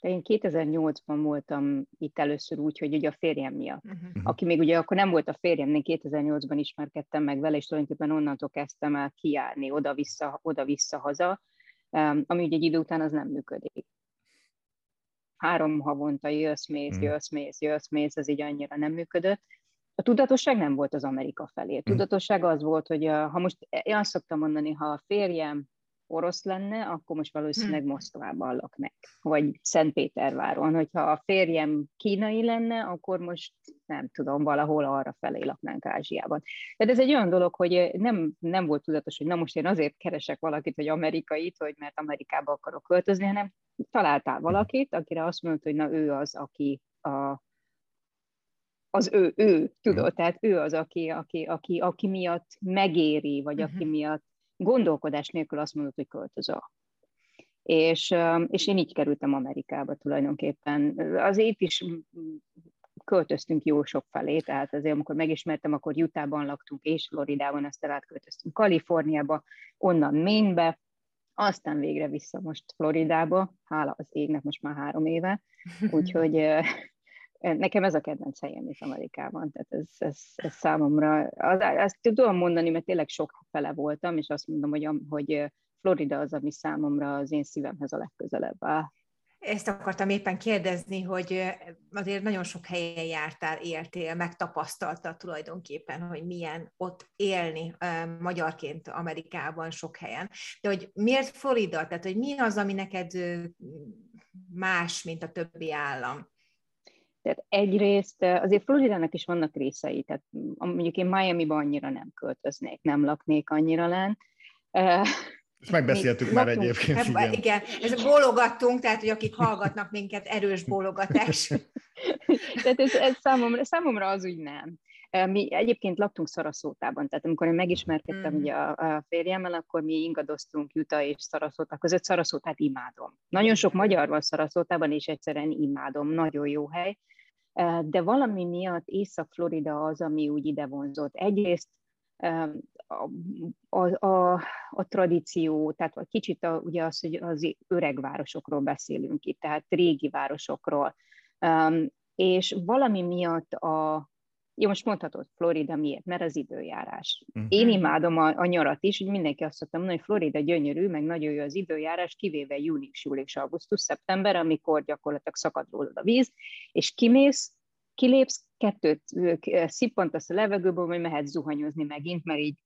Én kétezer-nyolcban voltam itt először úgy, hogy ugye a férjem miatt. Uh-huh. Aki még ugye akkor nem volt a férjem, én kétezer-nyolcban ismerkedtem meg vele, és tulajdonképpen onnantól kezdtem el kijárni oda-vissza, oda-vissza haza, ami ugye egy idő után az nem működik. Három havonta jössz, mész, jössz, mész, jössz, mész, ez így annyira nem működött. A tudatosság nem volt az Amerika felé. A tudatosság az volt, hogy a, ha most, én azt szoktam mondani, ha a férjem orosz lenne, akkor most valószínűleg Moszkvában laknak, vagy Szentpéterváron. Hogyha a férjem kínai lenne, akkor most nem tudom, valahol arra felé laknánk Ázsiában. Tehát ez egy olyan dolog, hogy nem, nem volt tudatos, hogy na most én azért keresek valakit, hogy amerikait, hogy mert Amerikába akarok költözni, hanem találtál valakit, akire azt mondod, hogy na ő az, aki a, az ő, ő, tudod, tehát ő az, aki, aki, aki, aki miatt megéri, vagy uh-huh. aki miatt gondolkodás nélkül azt mondod, hogy költözöl. És, és én így kerültem Amerikába tulajdonképpen. Azért is költöztünk jó sok felé, tehát azért amikor megismertem, akkor Utahban laktunk, és Floridában, aztán átköltöztünk Kaliforniába, onnan Maine-be, aztán végre vissza most Floridába, hála az égnek most már három éve, úgyhogy nekem ez a kedvenc helyem itt Amerikában, tehát ez, ez, ez számomra, az, ezt tudom mondani, mert tényleg sok fele voltam, és azt mondom, hogy, hogy Florida az, ami számomra az én szívemhez a legközelebb áll. Ezt akartam éppen kérdezni, hogy azért nagyon sok helyen jártál, éltél, megtapasztaltad tulajdonképpen, hogy milyen ott élni magyarként Amerikában sok helyen. De hogy miért Florida? Tehát, hogy mi az, ami neked más, mint a többi állam? Tehát egyrészt azért Floridának is vannak részei, tehát mondjuk én Miamiban annyira nem költöznék, nem laknék annyira lent. Ezt megbeszéltük már egyébként. Igen, igen. Ezt bólogattunk, tehát, hogy akik hallgatnak minket, erős bólogatás. Tehát ez, ez számomra, számomra az úgy nem. Mi egyébként laktunk Sarasotában, tehát amikor én megismerkedtem mm. ugye a férjemmel, akkor mi ingadoztunk Utah és Sarasota között. Sarasotát imádom. Nagyon sok magyar van Sarasotában, és egyszerűen imádom. Nagyon jó hely. De valami miatt Észak-Florida az, ami úgy ide vonzott. Egyrészt A, a, a, a tradíció, tehát kicsit a, ugye az, hogy az öreg városokról beszélünk itt, tehát régi városokról. Um, és valami miatt a, jó, most mondhatod, Florida miért? Mert az időjárás. Uh-huh. Én imádom a, a nyarat is, hogy mindenki azt szoktam mondani, hogy Florida gyönyörű, meg nagyon jó az időjárás, kivéve június, július, augusztus, szeptember, amikor gyakorlatilag szakad rólad a víz, és kimész, kilépsz, kettőt szippantasz a levegőből, vagy mehetsz zuhanyozni megint, mert így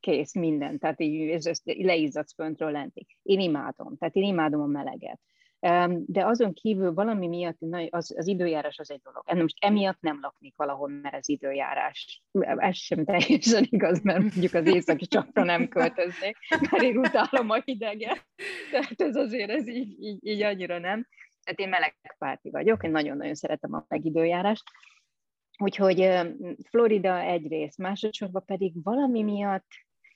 kész minden, tehát így leizzadsz föntről lentig. Én imádom, tehát én imádom a meleget. De azon kívül valami miatt az, az időjárás az egy dolog. Ennek most emiatt nem laknék valahol, mert az időjárás. Ez sem teljesen igaz, mert mondjuk az északi csapra nem költöznék, mert én utálom a hideget. Tehát ez azért ez így, így, így annyira nem. Tehát én melegpárti vagyok, én nagyon-nagyon szeretem a megidőjárást. Úgyhogy Florida egyrészt, másodszorban pedig valami miatt,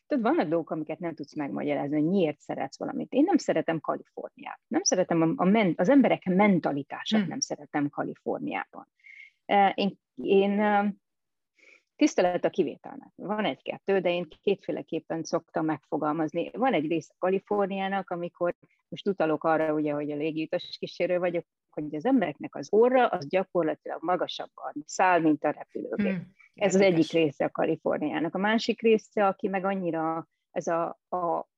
tudod, vannak dolgok, amiket nem tudsz megmagyarázni, hogy miért szeretsz valamit. Én nem szeretem Kaliforniát, nem szeretem a, a men, az emberek mentalitását, hmm. nem szeretem Kaliforniában. Én, én tisztelet a kivételnek. Van egy-kettő, de én kétféleképpen szoktam megfogalmazni. Van egy része Kaliforniának, amikor, most utalok arra, ugye, hogy a légiutas kísérő vagyok, hogy az embereknek az orra, az gyakorlatilag magasabban száll, mint a repülőgép. Hmm. Ez az egyik része a Kaliforniának. A másik része, aki meg annyira ez a, a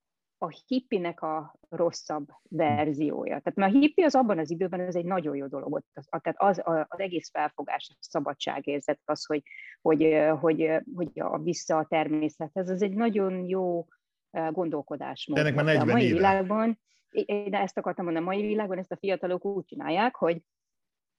a hippinek a rosszabb verziója. Tehát mert a hippi az abban az időben ez egy nagyon jó dolog volt. Tehát az, az egész felfogás, a szabadságérzet, az, hogy, hogy, hogy, hogy a vissza a természethez, ez egy nagyon jó gondolkodásmód. Ennek már negyven a mai éve. Világban, én ezt akartam mondani, a mai világban ezt a fiatalok úgy csinálják, hogy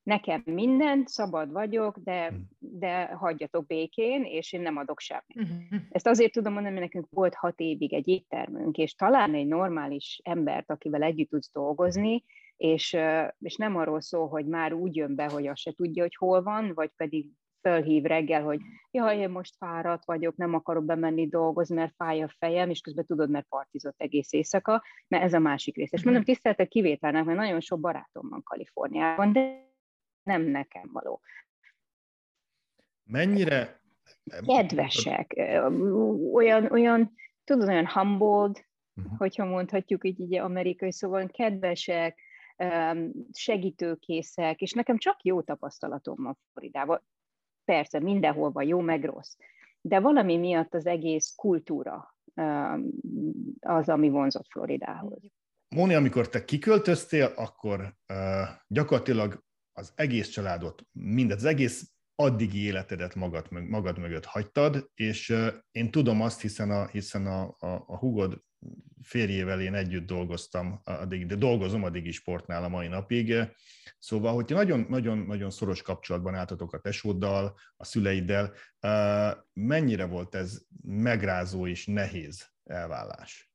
nekem minden, szabad vagyok, de, de hagyjatok békén, és én nem adok semmit. Uh-huh. Ezt azért tudom mondani, mert nekünk volt hat évig egy éttermünk, és talán egy normális embert, akivel együtt tudsz dolgozni, és, és nem arról szól, hogy már úgy jön be, hogy azt se tudja, hogy hol van, vagy pedig fölhív reggel, hogy jaj, én most fáradt vagyok, nem akarok bemenni dolgozni, mert fáj a fejem, és közben tudod, mert partizott egész éjszaka, mert ez a másik rész. És mondom, tiszteltek kivételnek, mert nagyon sok barátom van Kaliforniában, de nem nekem való. Mennyire? Kedvesek. Olyan, olyan tudod, olyan humbled, uh-huh. hogyha mondhatjuk így, így amerikai, szóval kedvesek, segítőkészek, és nekem csak jó tapasztalatom van Floridában. Persze, mindenhol van jó, meg rossz. De valami miatt az egész kultúra az, ami vonzott Floridához. Móni, amikor te kiköltöztél, akkor uh, gyakorlatilag az egész családot, mindez, az egész addigi életedet magad, magad mögött hagytad, és én tudom azt, hiszen a, hiszen a, a, a húgod férjével én együtt dolgoztam, addig, de dolgozom a Digisportnál a mai napig. Szóval, hogy nagyon-nagyon szoros kapcsolatban álltatok a tesóddal, a szüleiddel, mennyire volt ez megrázó és nehéz elvállás?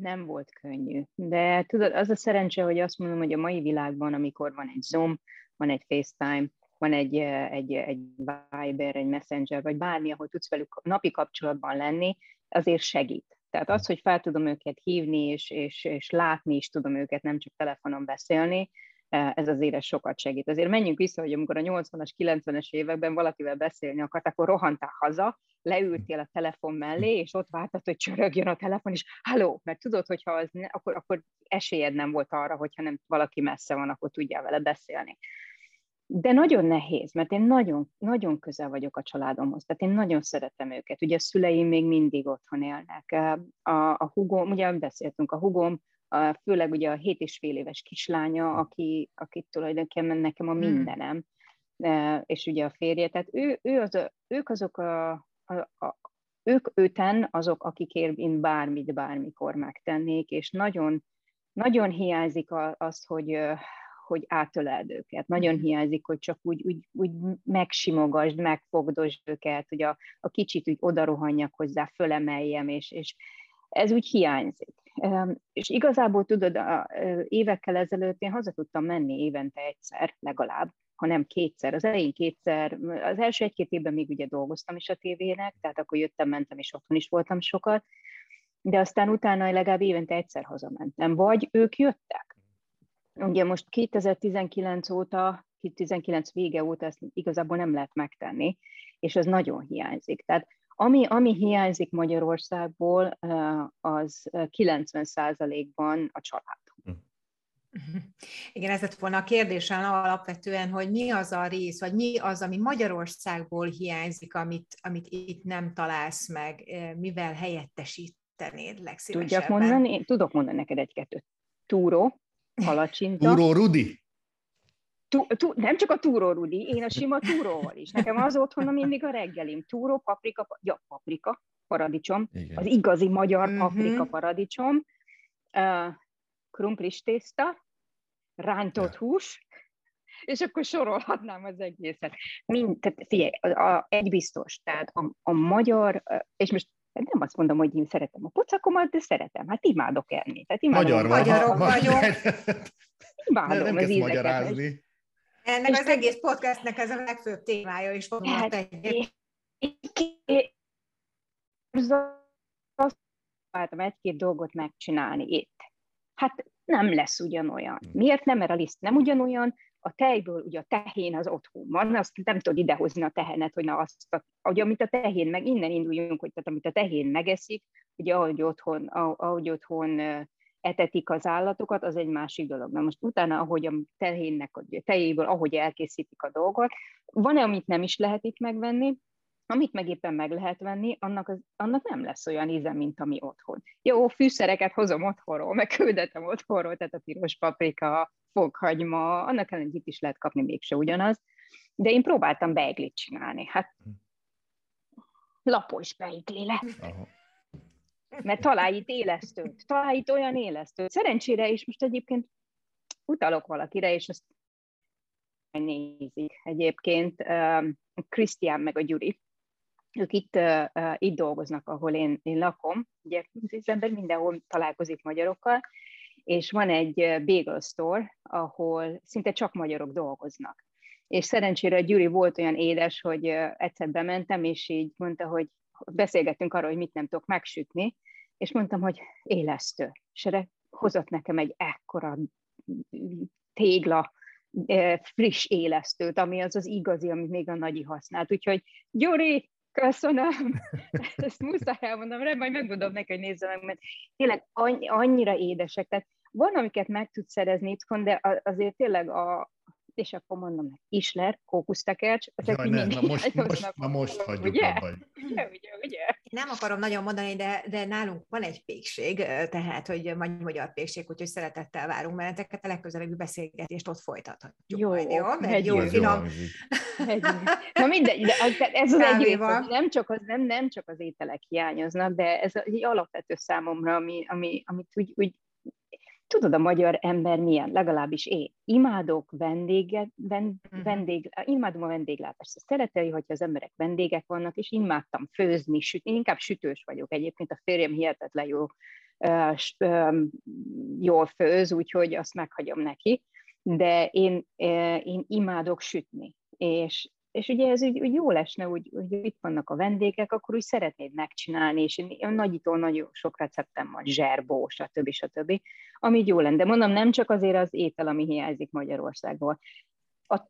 Nem volt könnyű, de tudod, az a szerencse, hogy azt mondom, hogy a mai világban, amikor van egy Zoom, van egy FaceTime, van egy, egy, egy Viber, egy Messenger, vagy bármi, ahol tudsz velük napi kapcsolatban lenni, azért segít. Tehát az, hogy fel tudom őket hívni, és, és, és látni is tudom őket, nem csak telefonon beszélni, ez azért sokat segít. Azért menjünk vissza, hogy amikor a nyolcvanas, kilencvenes években valakivel beszélni akart, akkor rohantál haza, leültél a telefon mellé, és ott vártad, hogy csörögjön a telefon, és halló, mert tudod, hogyha az ne, akkor, akkor esélyed nem volt arra, hogyha nem valaki messze van, akkor tudjál vele beszélni. De nagyon nehéz, mert én nagyon, nagyon közel vagyok a családomhoz, tehát én nagyon szeretem őket. Ugye a szüleim még mindig otthon élnek. A, a húgom, ugye beszéltünk, a húgom, A, főleg ugye a hét és fél éves kislánya, aki, aki tulajdonképpen nekem a mindenem, e, és ugye a férje, tehát ő, ő az a, ők azok a, a, a, ők öten azok, akikért én bármit, bármikor megtennék, és nagyon, nagyon hiányzik az, hogy, hogy átöleld őket, nagyon hiányzik, hogy csak úgy, úgy, úgy megsimogasd, megfogdosd őket, hogy a, a kicsit úgy odarohanjak hozzá, fölemeljem, és, és ez úgy hiányzik. És igazából tudod, évekkel ezelőtt én haza tudtam menni évente egyszer, legalább, ha nem kétszer. Az elején kétszer, az első egy-két évben még ugye dolgoztam is a tévének, tehát akkor jöttem, mentem, és otthon is voltam sokat, de aztán utána legalább évente egyszer hazamentem, vagy ők jöttek. Ugye most kétezer-tizenkilenc óta, tizenkilenc vége óta ezt igazából nem lehet megtenni, és ez nagyon hiányzik. Tehát Ami, ami hiányzik Magyarországból, az kilencven százalékban a család. Igen, ez lett volna a kérdésem alapvetően, hogy mi az a rész, vagy mi az, ami Magyarországból hiányzik, amit, amit itt nem találsz meg, mivel helyettesítenéd legszívesebben? Tudjak mondani? Én tudok mondani neked egy-kettőt. Túró, palacsinta. Túró Rudi? Tú, tú, nem csak a túró, Rudi, én a sima túróval is. Nekem az otthonom mindig a reggelim. Túró, paprika, ja, paprika, paradicsom. Igen. Az igazi magyar paprika, uh-huh. paradicsom. Uh, krumplis tészta, rántott ja. hús, és akkor sorolhatnám az egészet. Mind, tehát figyelj, a, a, egy biztos, tehát a, a magyar, és most nem azt mondom, hogy én szeretem a pocakomat, de szeretem, hát imádok enni. Tehát imádom, magyar magyarok vagyok. Imádom nem az ízeket. Ennek és az egész podcastnek ez a legfőbb témája is volt. Hát, egy egy-két dolgot megcsinálni itt. Hát nem lesz ugyanolyan. Miért nem? Mert a liszt nem ugyanolyan, a tejből ugye a tehén az otthon van, azt nem tudod idehozni a tehenet, hogy na azt, hogy amit a tehén meg, innen induljunk, hogy tehát amit a tehén megeszik, ugye ahogy otthon, ahogy otthon etetik az állatokat, az egy másik dolog. Na most utána, ahogy a tehénnek, a tejéből, ahogy elkészítik a dolgot, van, amit nem is lehet itt megvenni, amit meg éppen meg lehet venni, annak, az, annak nem lesz olyan íze, mint ami otthon. Jó, fűszereket hozom otthonról, meg küldetem otthonról, tehát a piros paprika, fokhagyma, annak ellen itt is lehet kapni mégse ugyanaz, de én próbáltam beiglit csinálni, hát lapos beigli lett. Aha. Mert találj itt élesztőt, találj itt olyan élesztőt. Szerencsére is most egyébként utalok valakire, és azt nézik egyébként, Krisztián meg a Gyuri, ők itt, uh, itt dolgoznak, ahol én, én lakom, ugye az ember mindenhol találkozik magyarokkal, és van egy bagel store, ahol szinte csak magyarok dolgoznak. És szerencsére a Gyuri volt olyan édes, hogy egyszer bementem, és így mondta, hogy beszélgettünk arról, hogy mit nem tudok megsütni, és mondtam, hogy élesztő. És erre hozott nekem egy ekkora tégla, friss élesztőt, ami az az igazi, amit még a nagyi használt. Úgyhogy Gyuri, köszönöm! Ezt muszáj elmondom, de majd megmondom neki, hogy nézze meg, mert tényleg annyira édesek. Tehát van, amiket meg tudsz szerezni itthon, de azért tényleg a, és akkor mondom meg, Isler, kókusztekercs, ezek mindig hoznak. Na most hagyjuk abba. Ugye, ugye, ugye. Nem akarom nagyon mondani, de, de nálunk van egy pékség, tehát, hogy magyar pékség, úgyhogy szeretettel várunk benneteket, a legközelebbi beszélgetést ott folytathatjuk. Jó, majd, jó? Egy jó, finom. Na mindegy, de ez az egy nem csak az, nem, nem csak az ételek hiányoznak, de ez egy alapvető számomra, ami, ami, amit úgy, úgy tudod, a magyar ember milyen, legalábbis én. Imádok vendéget, vend, vendég, imádom a vendéglátást. Szereteli, hogyha az emberek vendégek vannak, és imádtam főzni, sütni. Én inkább sütős vagyok egyébként, a férjem hihetetlen jó, uh, um, jól főz, úgyhogy azt meghagyom neki. De én, uh, én imádok sütni. És, és ugye ez úgy, úgy jól esne, úgy, hogy itt vannak a vendégek, akkor úgy szeretnéd megcsinálni, és én nagyitól nagyon sok receptem van, zserbó, stb. stb., ami jó lenne. De mondom, nem csak azért az étel, ami hiányzik Magyarországból. A,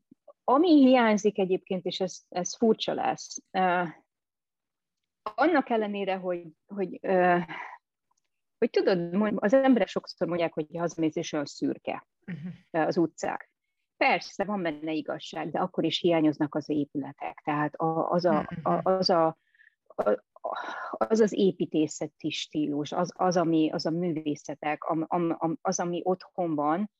ami hiányzik egyébként, és ez, ez furcsa lesz, uh, annak ellenére, hogy, hogy, uh, hogy tudod, az emberek sokszor mondják, hogy hazamész és olyan szürke uh-huh. az utcák. Persze, van benne igazság, de akkor is hiányoznak az épületek. Tehát az a, az, a, az, az építészeti stílus, az, az, ami, az a művészetek, az, ami otthon van,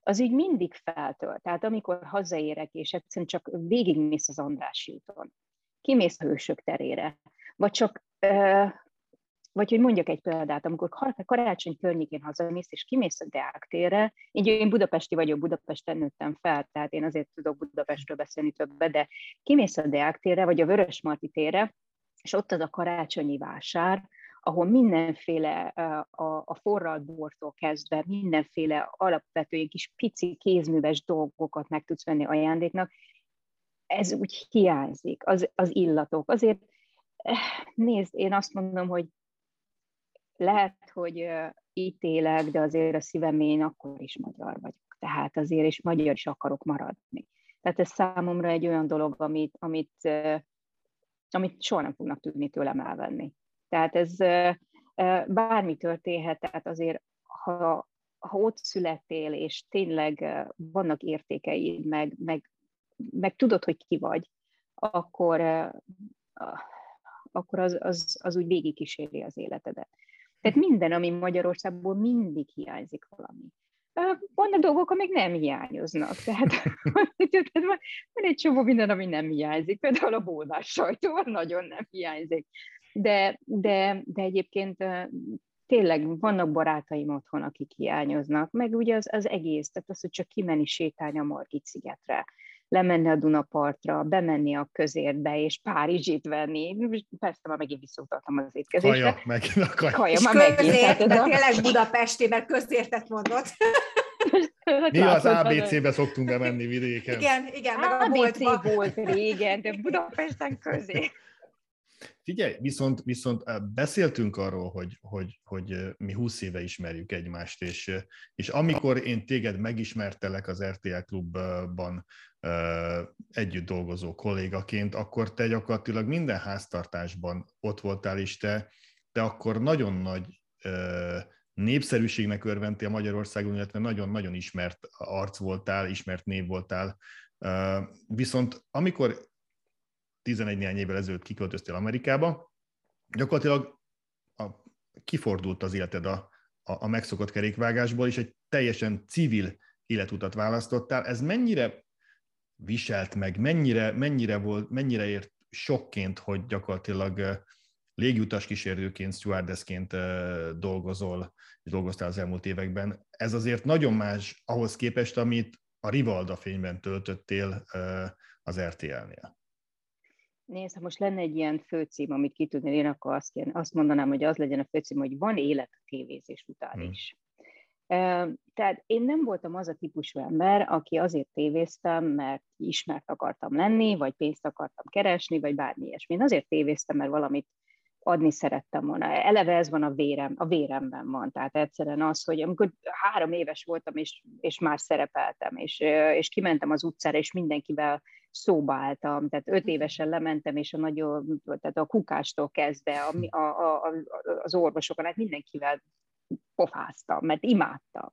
az így mindig feltölt. Tehát amikor hazaérek, és egyszerűen csak végigmész az Andrássy úton, kimész a Hősök terére, vagy csak... Vagy hogy mondjak egy példát, amikor karácsony környékén hazamész, és kimész a Deák térre, így én budapesti vagyok, Budapesten nőttem fel, tehát én azért tudok Budapestről beszélni többet, de kimész a Deák térre, vagy a Vörösmarty térre, és ott az a karácsonyi vásár, ahol mindenféle a, a forralt bortól kezdve, mindenféle alapvető kis pici kézműves dolgokat meg tudsz venni ajándéknak, ez úgy hiányzik, az, az illatok. Azért nézd, én azt mondom, hogy lehet, hogy itt élek, de azért a szívem én akkor is magyar vagyok. Tehát azért is magyar is akarok maradni. Tehát ez számomra egy olyan dolog, amit, amit, amit soha nem fognak tudni tőlem elvenni. Tehát ez bármi történhet, tehát azért, ha, ha ott születtél, és tényleg vannak értékeid, meg, meg, meg tudod, hogy ki vagy, akkor, akkor az, az, az úgy végigkíséri az életedet. Tehát minden, ami Magyarországból mindig hiányzik valami. Vannak dolgok, amik nem hiányoznak. Tehát van egy csomó minden, ami nem hiányzik. Például a bulvár sajtó nagyon nem hiányzik. De, de, de egyébként tényleg vannak barátaim otthon, akik hiányoznak. Meg ugye az, az egész, tehát az, hogy csak kimenni sétálni a Margit-szigetre, lemenni a Dunapartra, bemenni a közértbe, és Párizsit venni. Persze, már megint visszautaltam az étkezésre. Kaja, megint a kaja. kaja és már közért, de tényleg budapesti, mert közértet mondott. Mi az á bé cé-be szoktunk bemenni vidéken. Igen, igen, meg a boltba. á bé cé volt régen, de Budapesten közé. Figyelj, viszont, viszont beszéltünk arról, hogy, hogy, hogy mi húsz éve ismerjük egymást, és, és amikor én téged megismertelek az er té el klubban együtt dolgozó kollégaként, akkor te gyakorlatilag minden háztartásban ott voltál, és te, te akkor nagyon nagy népszerűségnek örventi a Magyarországon, illetve nagyon-nagyon ismert arc voltál, ismert név voltál. Viszont amikor tizenegy-néhány évvel ezelőtt kiköltöztél Amerikába, gyakorlatilag a, kifordult az életed a, a, a megszokott kerékvágásból, és egy teljesen civil életutat választottál. Ez mennyire viselt meg, mennyire, mennyire, volt, mennyire ért sokként, hogy gyakorlatilag légiutas kísérőként, stewardessként dolgozol, és dolgoztál az elmúlt években. Ez azért nagyon más ahhoz képest, amit a Rivalda fényben töltöttél az er té el-nél. Nézd, ha most lenne egy ilyen főcím, amit ki tudnél, én akkor azt, kéne, azt mondanám, hogy az legyen a főcím, hogy van élet a tévézés után is. Hmm. Tehát én nem voltam az a típusú ember, aki azért tévéztem, mert ismert akartam lenni, vagy pénzt akartam keresni, vagy bármi ilyesmi. Én azért tévéztem, mert valamit adni szerettem volna. Eleve ez van a, vérem, a véremben van. Tehát egyszerűen az, hogy amikor három éves voltam, és, és már szerepeltem, és, és kimentem az utcára, és mindenkivel szóba álltam. Tehát öt évesen lementem, és a nagyon, tehát a kukástól kezdve a, a, a, az orvosokon, hát mindenkivel pofáztam, mert imádtam.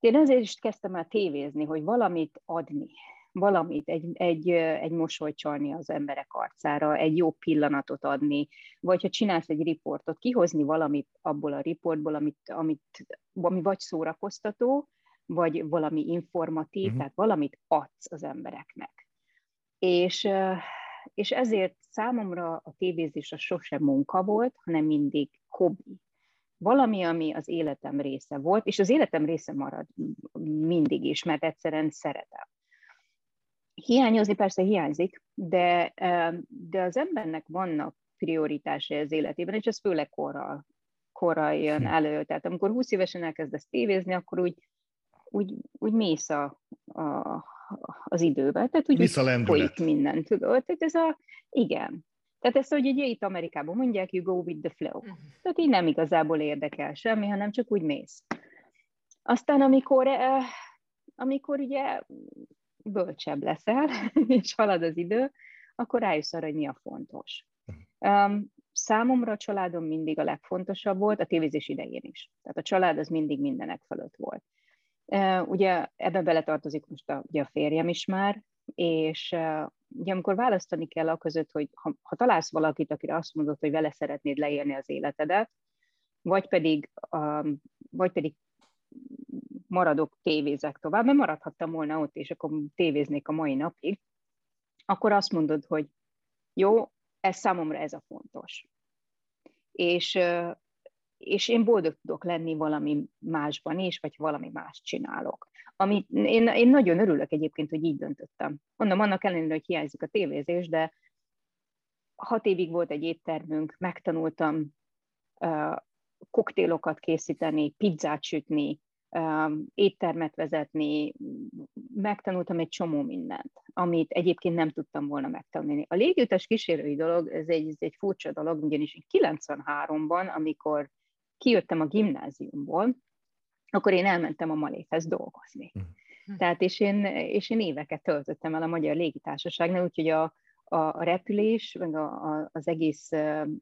Én ezért is kezdtem el tévézni, hogy valamit adni, valamit, egy, egy, egy mosolyt csalni az emberek arcára, egy jó pillanatot adni, vagy ha csinálsz egy riportot, kihozni valamit abból a riportból, amit, amit, ami vagy szórakoztató, vagy valami informatív, uh-huh. tehát valamit adsz az embereknek. És, és ezért számomra a tévézés az sosem munka volt, hanem mindig hobbi. Valami, ami az életem része volt, és az életem része marad mindig is, mert egyszerűen szeretem. Hiányozni persze hiányzik, de, de az embernek vannak prioritásai az életében, és ez főleg korral, korral jön elő. Tehát amikor húsz évesen elkezdesz tévézni, akkor úgy, úgy, úgy mész a, a, az időbe, tehát úgy folyik minden. Tudod? Tehát ez a, igen. Tehát ezt, hogy ugye itt Amerikában mondják, you go with the flow. Tehát így nem igazából érdekel semmi, hanem csak úgy mész. Aztán amikor, amikor ugye bölcsebb leszel, és halad az idő, akkor rájössz arra, hogy mi a fontos. Um, számomra a családom mindig a legfontosabb volt, a tévézés idején is. Tehát a család az mindig mindenek fölött volt. Uh, ugye ebbe beletartozik most a, ugye a férjem is már, és uh, ugye amikor választani kell a között, hogy ha, ha találsz valakit, akire azt mondod, hogy vele szeretnéd leélni az életedet, vagy pedig, um, vagy pedig maradok, tévézek tovább, mert maradhattam volna ott, és akkor tévéznék a mai napig, akkor azt mondod, hogy jó, ez számomra ez a fontos. És, és én boldog tudok lenni valami másban is, vagy valami mást csinálok. Ami, én, én nagyon örülök egyébként, hogy így döntöttem. Mondom, annak ellenére, hogy hiányzik a tévézés, de hat évig volt egy éttermünk, megtanultam uh, koktélokat készíteni, pizzát sütni, éttermet vezetni, megtanultam egy csomó mindent, amit egyébként nem tudtam volna megtanulni. A légiutas kísérői dolog, ez egy, ez egy furcsa dolog, ugyanis kilencvenháromban, amikor kijöttem a gimnáziumból, akkor én elmentem a Maléfhez dolgozni. Hm. Tehát és én, és én éveket töltöttem el a Magyar Légitársaságnál, úgyhogy a, a repülés, meg a, a, az egész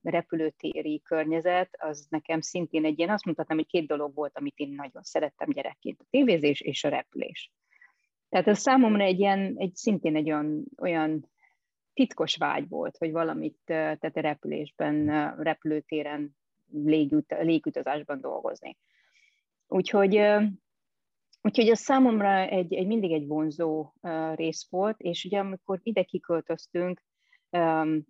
repülőtéri környezet, az nekem szintén egy ilyen, azt mondhatnám, hogy két dolog volt, amit én nagyon szerettem gyerekként, a tévézés és a repülés. Tehát ez számomra egy ilyen, egy, szintén egy olyan, olyan titkos vágy volt, hogy valamit, tehát a repülésben, repülőtéren, légüt, légutazásban dolgozni. Úgyhogy... Úgyhogy az számomra egy, egy, mindig egy vonzó uh, rész volt, és ugye amikor ide kiköltöztünk, um,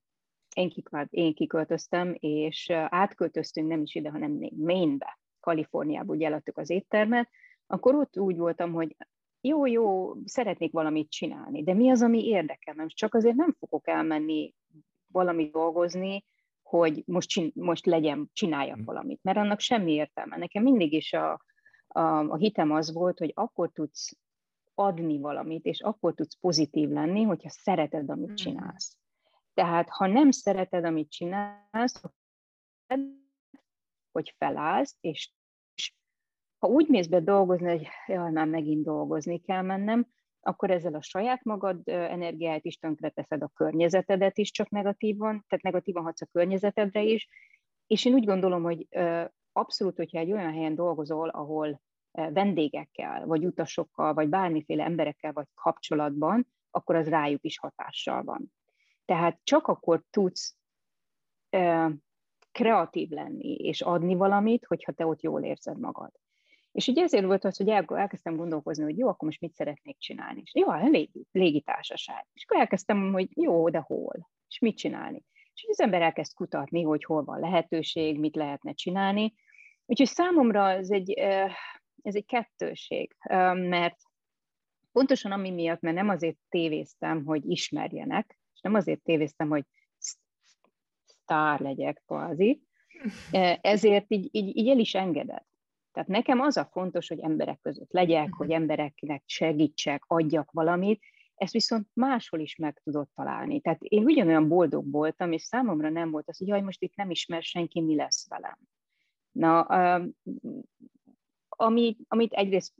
én, kikvált, én kiköltöztem, és uh, átköltöztünk nem is ide, hanem Maine-be, Kaliforniába, ugye eladtuk az éttermet, akkor ott úgy voltam, hogy jó, jó, szeretnék valamit csinálni, de mi az, ami érdekel? Most csak azért nem fogok elmenni valamit dolgozni, hogy most, csin- most legyen, csináljak valamit, mert annak semmi értelme. Nekem mindig is a A hitem az volt, hogy akkor tudsz adni valamit, és akkor tudsz pozitív lenni, hogyha szereted, amit csinálsz. Tehát, ha nem szereted, amit csinálsz, hogy felállsz, és ha úgy mész be dolgozni, hogy jaj, már megint dolgozni kell mennem, akkor ezzel a saját magad energiáját is tönkreteszed, a környezetedet is csak negatívan, tehát negatívan hatsz a környezetedre is, és én úgy gondolom, hogy abszolút, hogyha egy olyan helyen dolgozol, ahol vendégekkel, vagy utasokkal, vagy bármiféle emberekkel vagy kapcsolatban, akkor az rájuk is hatással van. Tehát csak akkor tudsz eh, kreatív lenni és adni valamit, hogyha te ott jól érzed magad. És így ezért volt az, hogy el, elkezdtem gondolkozni, hogy jó, akkor most mit szeretnék csinálni. És jó, a légi, légitársaság. És akkor elkezdtem, hogy jó, de hol? És mit csinálni? És az ember elkezd kutatni, hogy hol van lehetőség, mit lehetne csinálni. Úgyhogy számomra ez egy, ez egy kettőség, mert pontosan ami miatt, mert nem azért tévéztem, hogy ismerjenek, és nem azért tévéztem, hogy sztár legyek kvázi, ezért így, így, így el is engedett. Tehát nekem az a fontos, hogy emberek között legyek, hogy embereknek segítsek, adjak valamit, ezt viszont máshol is meg tudod találni. Tehát én ugyanolyan boldog voltam, és számomra nem volt az, hogy jaj, most itt nem ismer senki, mi lesz velem. Na, ami, amit egyrészt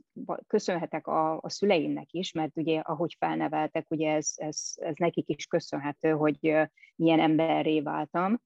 köszönhetek a, a szüleimnek is, mert ugye ahogy felneveltek, ugye ez, ez, ez nekik is köszönhető, hogy milyen emberré váltam.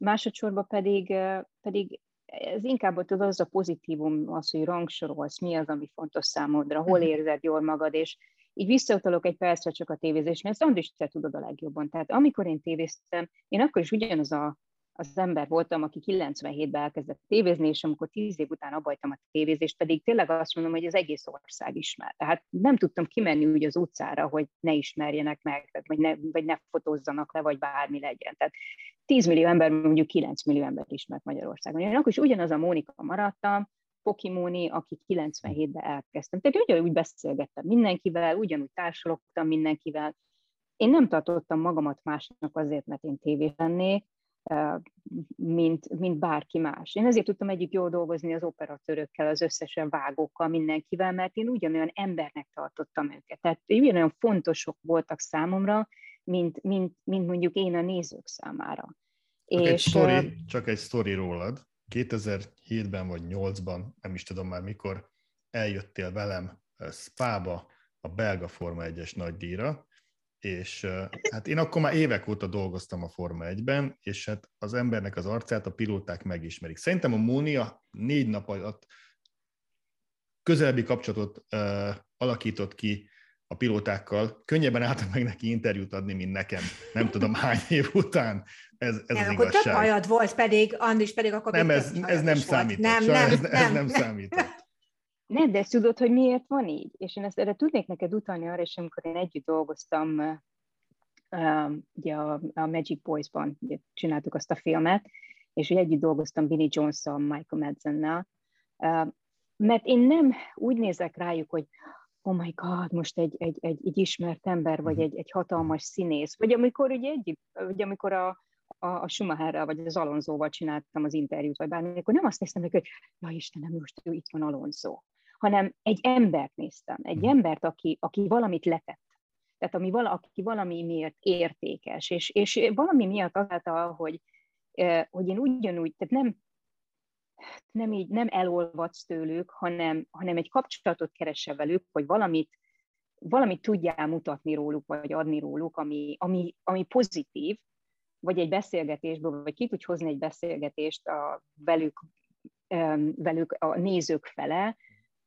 Másodszorban pedig, pedig ez inkább tudod, az a pozitívum az, hogy rangsorolsz, mi az, ami fontos számodra, hol érzed jól magad, és így visszautalok egy percre csak a tévézés, mert ezt is te tudod a legjobban. Tehát amikor én tévéztem, én akkor is ugyanaz a, az ember voltam, aki kilencvenhétben elkezdett tévézni, és amikor tíz év után abbajtam a tévézést, pedig tényleg azt mondom, hogy az egész ország ismer. Tehát nem tudtam kimenni úgy az utcára, hogy ne ismerjenek meg, vagy ne, vagy ne fotózzanak le, vagy bármi legyen. Tehát tíz millió ember, mondjuk kilenc millió ember ismert Magyarországon. Én akkor is ugyanaz a Mónika maradtam, Poki Móni, aki kilencvenhétben elkezdtem. Tehát ugyanúgy beszélgettem mindenkivel, ugyanúgy társalogtam mindenkivel. Én nem tartottam magamat másnak azért, mert én tévé lennék, mint, mint bárki más. Én ezért tudtam együtt jól dolgozni az operatőrökkel, az összesen vágókkal, mindenkivel, mert én ugyanolyan embernek tartottam őket. Tehát ugyanolyan fontosok voltak számomra, mint, mint, mint mondjuk én a nézők számára. Csak, és, egy, story, csak egy sztori rólad. kétezer-hétben vagy nyolcban, nem is tudom már mikor, eljöttél velem Spába a belga Forma egyes nagydíjra, és hát én akkor már évek óta dolgoztam a Forma egyben, és hát az embernek az arcát a pilóták megismerik. Szerintem a Mónia négy nap alatt közelebbi kapcsolatot uh, alakított ki a pilótákkal, könnyebben álltam meg neki interjút adni, mint nekem. Nem tudom, hány év után ez, ez nem, az igazság. Több hajad volt pedig, Andris pedig akkor... Nem, ez, ez nem számított. Nem, nem, ez, nem, ez nem, nem számított. Nem, de ezt tudod, hogy miért van így. És én ezt erre tudnék neked utalni arra, és amikor én együtt dolgoztam ugye a, a Magic Boys-ban, ugye csináltuk azt a filmet, és ugye együtt dolgoztam Billy Johnson, Michael Madsennel, mert én nem úgy nézek rájuk, hogy oh my god, most egy, egy, egy, egy ismert ember, vagy egy, egy hatalmas színész. Vagy amikor, ugye, egy, ugye, amikor a, a, a Schumacherrel, vagy az Alonzóval csináltam az interjút, vagy bármilyen, akkor nem azt néztem meg, hogy ja Istenem, most ő itt van Alonzó, hanem egy embert néztem, egy embert, aki, aki valamit letett. Tehát ami vala, aki valami miért értékes, és, és valami miatt azáltal, hogy, hogy én ugyanúgy, tehát nem... nem így, nem elolvadsz tőlük, hanem, hanem egy kapcsolatot keresse velük, hogy valamit, valamit tudjál mutatni róluk, vagy adni róluk, ami, ami, ami pozitív, vagy egy beszélgetésből, vagy ki tudj hozni egy beszélgetést a, velük, velük a nézők fele.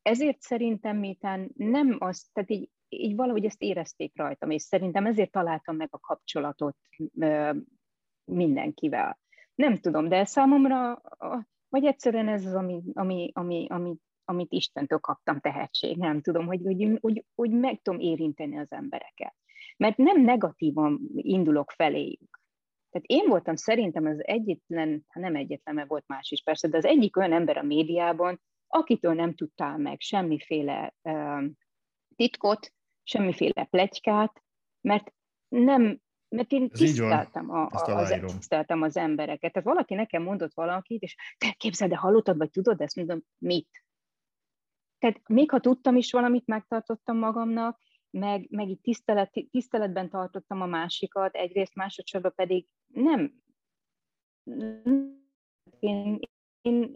Ezért szerintem miután nem az, tehát így, így valahogy ezt érezték rajtam, és szerintem ezért találtam meg a kapcsolatot mindenkivel. Nem tudom, de számomra... A, Vagy egyszerűen ez az, ami, ami, ami, ami, amit Istentől kaptam, tehetség. Nem tudom, hogy, hogy, hogy, hogy meg tudom érinteni az embereket. Mert nem negatívan indulok feléjük. Tehát én voltam szerintem az egyetlen, ha nem egyetlen, mert volt más is persze, de az egyik olyan ember a médiában, akitől nem tudtál meg semmiféle uh, titkot, semmiféle pletykát, mert nem... Mert én tiszteltem, a, az, tiszteltem az embereket. Tehát valaki nekem mondott valakit, és te képzeld, de hallottad, vagy tudod, ezt mondom, mit? Tehát még ha tudtam is valamit, megtartottam magamnak, meg, meg így tisztelet, tiszteletben tartottam a másikat, egyrészt másodszorban pedig nem. Én, én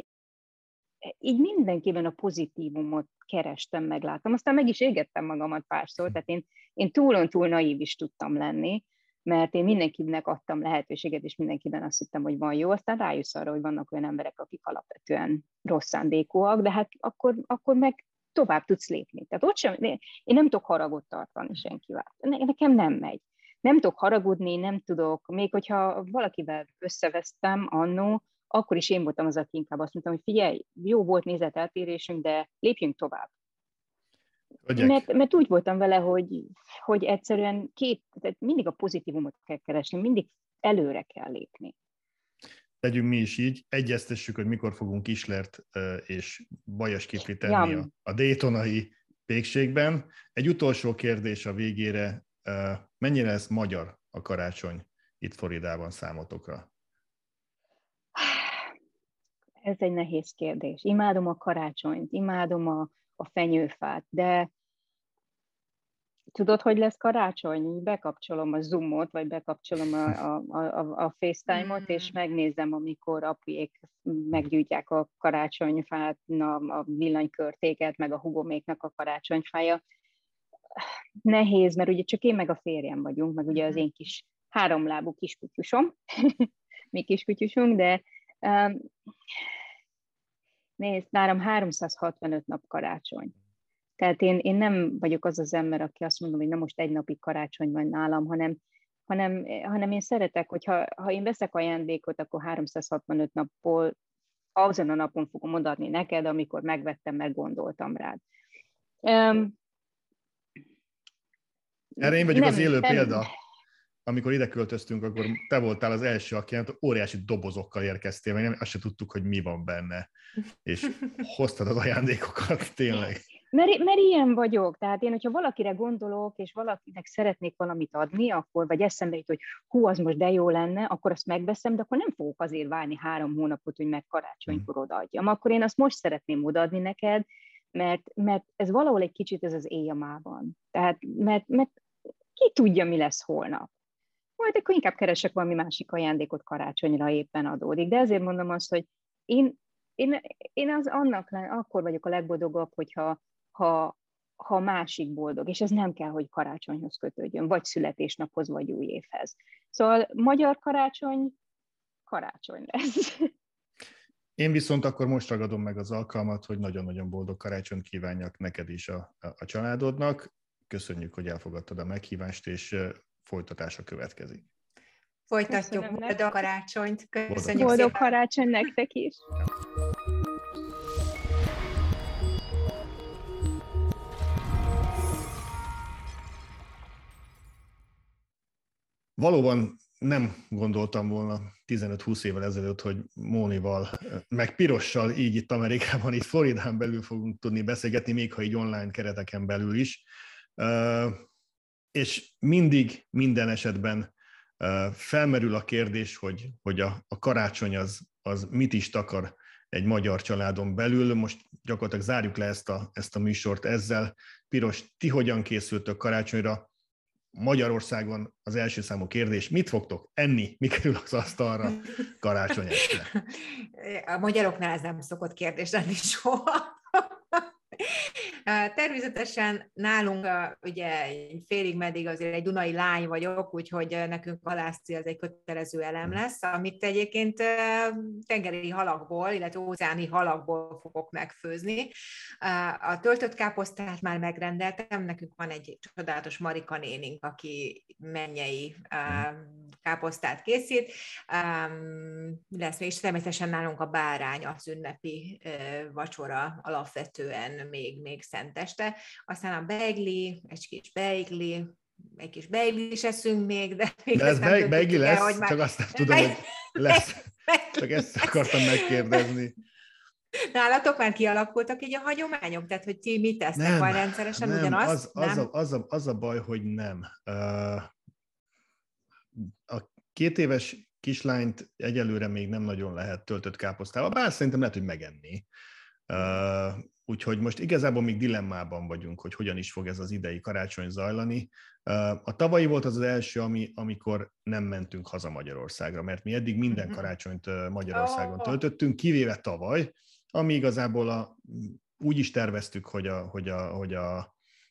így mindenképpen a pozitívumot kerestem, megláttam. Aztán meg is égettem magamat párszor, tehát én, én túlon túl naív is tudtam lenni, mert én mindenkinek adtam lehetőséget, és mindenkiben azt hittem, hogy van jó, aztán rájössz arra, hogy vannak olyan emberek, akik alapvetően rossz szándékúak, de hát akkor, akkor meg tovább tudsz lépni. Tehát ott sem, én nem tudok haragot tartani senkivel. Nekem nem megy. Nem tudok haragudni, nem tudok, még hogyha valakivel összevesztem annó, akkor is én voltam az, aki inkább azt mondtam, hogy figyelj, jó volt nézeteltérésünk, de lépjünk tovább. Mert, mert úgy voltam vele, hogy, hogy egyszerűen kép, tehát mindig a pozitívumot kell keresni, mindig előre kell lépni. Tegyünk mi is így, egyeztessük, hogy mikor fogunk Islert és Bajasképli tenni ja. a, a daytonai pékségben. Egy utolsó kérdés a végére, mennyire lesz magyar a karácsony itt Floridában számotokra? Ez egy nehéz kérdés. Imádom a karácsonyt, imádom a a fenyőfát, de tudod, hogy lesz karácsony? Bekapcsolom a Zoomot, vagy bekapcsolom a, a, a, a FaceTime-ot, és megnézem, amikor apuék meggyújtják a karácsonyfát, a villanykörtéket, meg a hugoméknak a karácsonyfája. Nehéz, mert ugye csak én meg a férjem vagyunk, meg ugye az én kis háromlábú kiskutyusom, mi kiskutyusunk, de... Um, Nézd, nálam háromszázhatvanöt nap karácsony. Tehát én, én nem vagyok az az ember, aki azt mondom, hogy na most egy napig karácsony van nálam, hanem, hanem, hanem én szeretek, hogy ha, ha én veszek ajándékot, akkor háromszázhatvanöt napból azon a napon fogom odaadni neked, amikor megvettem, mert gondoltam rád. Um, Erre én vagyok nem, az élő nem, példa. Amikor ide költöztünk, akkor te voltál az első, aki óriási dobozokkal érkeztél, meg nem, azt se tudtuk, hogy mi van benne, és hoztad az ajándékokat, tényleg. Mert, mert ilyen vagyok, tehát én, hogyha valakire gondolok, és valakinek szeretnék valamit adni, akkor, vagy eszembe jut, hogy hú, az most de jó lenne, akkor azt megveszem, de akkor nem fogok azért várni három hónapot, hogy meg karácsonykor odaadjam. Akkor én azt most szeretném odaadni neked, mert, mert ez valahol egy kicsit ez az éjjamában. Tehát, mert, mert ki tudja, mi lesz holnap. Majd akkor inkább keresek valami másik ajándékot karácsonyra, éppen adódik. De ezért mondom azt, hogy én, én, én az annak akkor vagyok a legboldogabb, hogyha ha, ha másik boldog, és ez nem kell, hogy karácsonyhoz kötődjön, vagy születésnaphoz, vagy új évhez. Szóval magyar karácsony, karácsony lesz. Én viszont akkor most ragadom meg az alkalmat, hogy nagyon-nagyon boldog karácsony kívánjak neked is a, a, a családodnak. Köszönjük, hogy elfogadtad a meghívást, és folytatása következik. Folytatjuk, boldog karácsonyt! Köszönjük, boldog karácsony nektek is! Valóban nem gondoltam volna tizenöt-húsz évvel ezelőtt, hogy Mónival, meg Pirossal így itt Amerikában, itt Floridán belül fogunk tudni beszélgetni, még ha így online kereteken belül is. És mindig, minden esetben felmerül a kérdés, hogy, hogy a, a karácsony az, az mit is takar egy magyar családon belül. Most gyakorlatilag zárjuk le ezt a, ezt a műsort ezzel. Piros, ti hogyan készültök karácsonyra? Magyarországon az első számú kérdés, mit fogtok enni, mi kerül az asztalra karácsony este? A magyaroknál ez nem szokott kérdés lenni soha. Természetesen nálunk ugye félig meddig azért egy dunai lány vagyok, úgyhogy nekünk halászti az egy kötelező elem lesz, amit egyébként tengeri halakból, illetve óceáni halakból fogok megfőzni. A töltött káposztát már megrendeltem, nekünk van egy csodálatos Marika nénink, aki mennyei káposztát készít. Lesz még, és természetesen nálunk a bárány az ünnepi vacsora alapvetően még, még szenteste. Aztán a beigli, egy kis beigli, egy kis beigli is eszünk még, de még de ez be, beigli lesz, el, már... csak azt nem tudom, hogy lesz. Csak ezt akartam megkérdezni. Nálatok már kialakultak így a hagyományok? Tehát, hogy ti mit tesznek majd rendszeresen? Nem, ugyanaz? Az, az, nem? A, az, a, az a baj, hogy nem. A két éves kislányt egyelőre még nem nagyon lehet töltött káposztával, bár szerintem lehet, hogy megenni. Úgyhogy most igazából még dilemmában vagyunk, hogy hogyan is fog ez az idei karácsony zajlani. A tavalyi volt az az első, ami, amikor nem mentünk haza Magyarországra, mert mi eddig minden karácsonyt Magyarországon töltöttünk, kivéve tavaly, ami igazából a, úgy is terveztük, hogy, a, hogy, a, hogy a,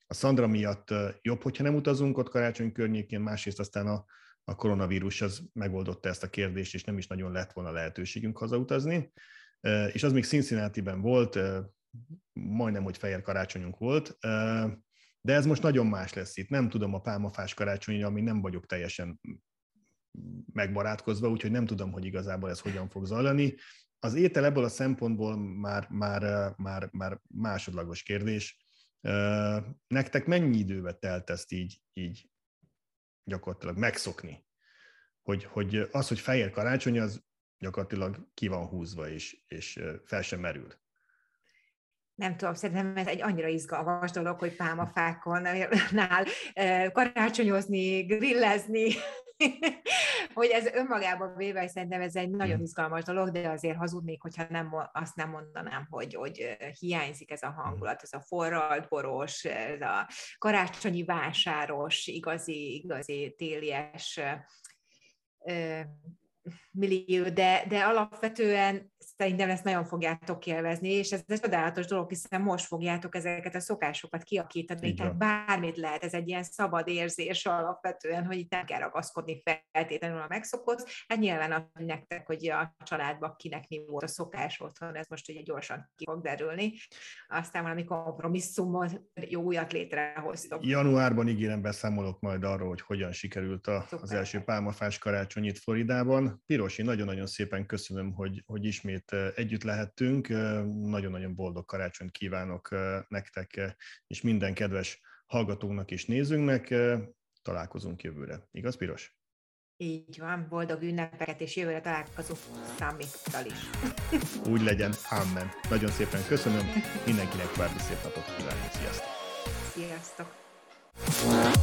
a Szandra miatt jobb, hogyha nem utazunk ott karácsony környékén, másrészt aztán a, a koronavírus az megoldotta ezt a kérdést, és nem is nagyon lett volna lehetőségünk hazautazni. És az még Cincinnatiben volt, majdnem, hogy fehér karácsonyunk volt, de ez most nagyon más lesz itt. Nem tudom a pálmafás karácsonyra, amíg nem vagyok teljesen megbarátkozva, úgyhogy nem tudom, hogy igazából ez hogyan fog zajlani. Az étel ebből a szempontból már, már, már, már másodlagos kérdés. Nektek mennyi időbe telt ezt így, így gyakorlatilag megszokni? Hogy, hogy az, hogy fehér karácsony, az gyakorlatilag ki van húzva, és, és fel sem merül. Nem tudom, szerintem ez egy annyira izgalmas dolog, hogy pálmafákon nál karácsonyozni, grillezni, hogy ez önmagában véve szerintem ez egy nagyon izgalmas dolog, de azért hazudnék, hogyha nem, azt nem mondanám, hogy, hogy hiányzik ez a hangulat, ez a forralt boros, ez a karácsonyi vásáros, igazi, igazi télies millió, de, de alapvetően szerintem ezt nagyon fogjátok élvezni, és ez egy csodálatos dolog, hiszen most fogjátok ezeket a szokásokat kialakítani, tehát bármit lehet, ez egy ilyen szabad érzés alapvetően, hogy itt nem kell ragaszkodni feltétlenül a megszokott, hát nyilván az nektek, hogy a családban kinek mi volt a szokás otthon, ez most ugye gyorsan ki fog derülni, aztán valami kompromisszumot, jó újat létrehoztok. Januárban ígérem, beszámolok majd arról, hogy hogyan sikerült a, az első pálmafás karácsony itt Floridában. Pirosi, nagyon-nagyon szépen köszönöm, hogy, hogy ismét együtt lehettünk. Nagyon-nagyon boldog karácsonyt kívánok nektek, és minden kedves hallgatónak és nézőnknek. Találkozunk jövőre. Igaz, Piros? Így van, boldog ünnepeket, és jövőre találkozunk számíttal is. Úgy legyen, amen. Nagyon szépen köszönöm. Mindenkinek további szép napot kívánok. Sziasztok! Sziasztok!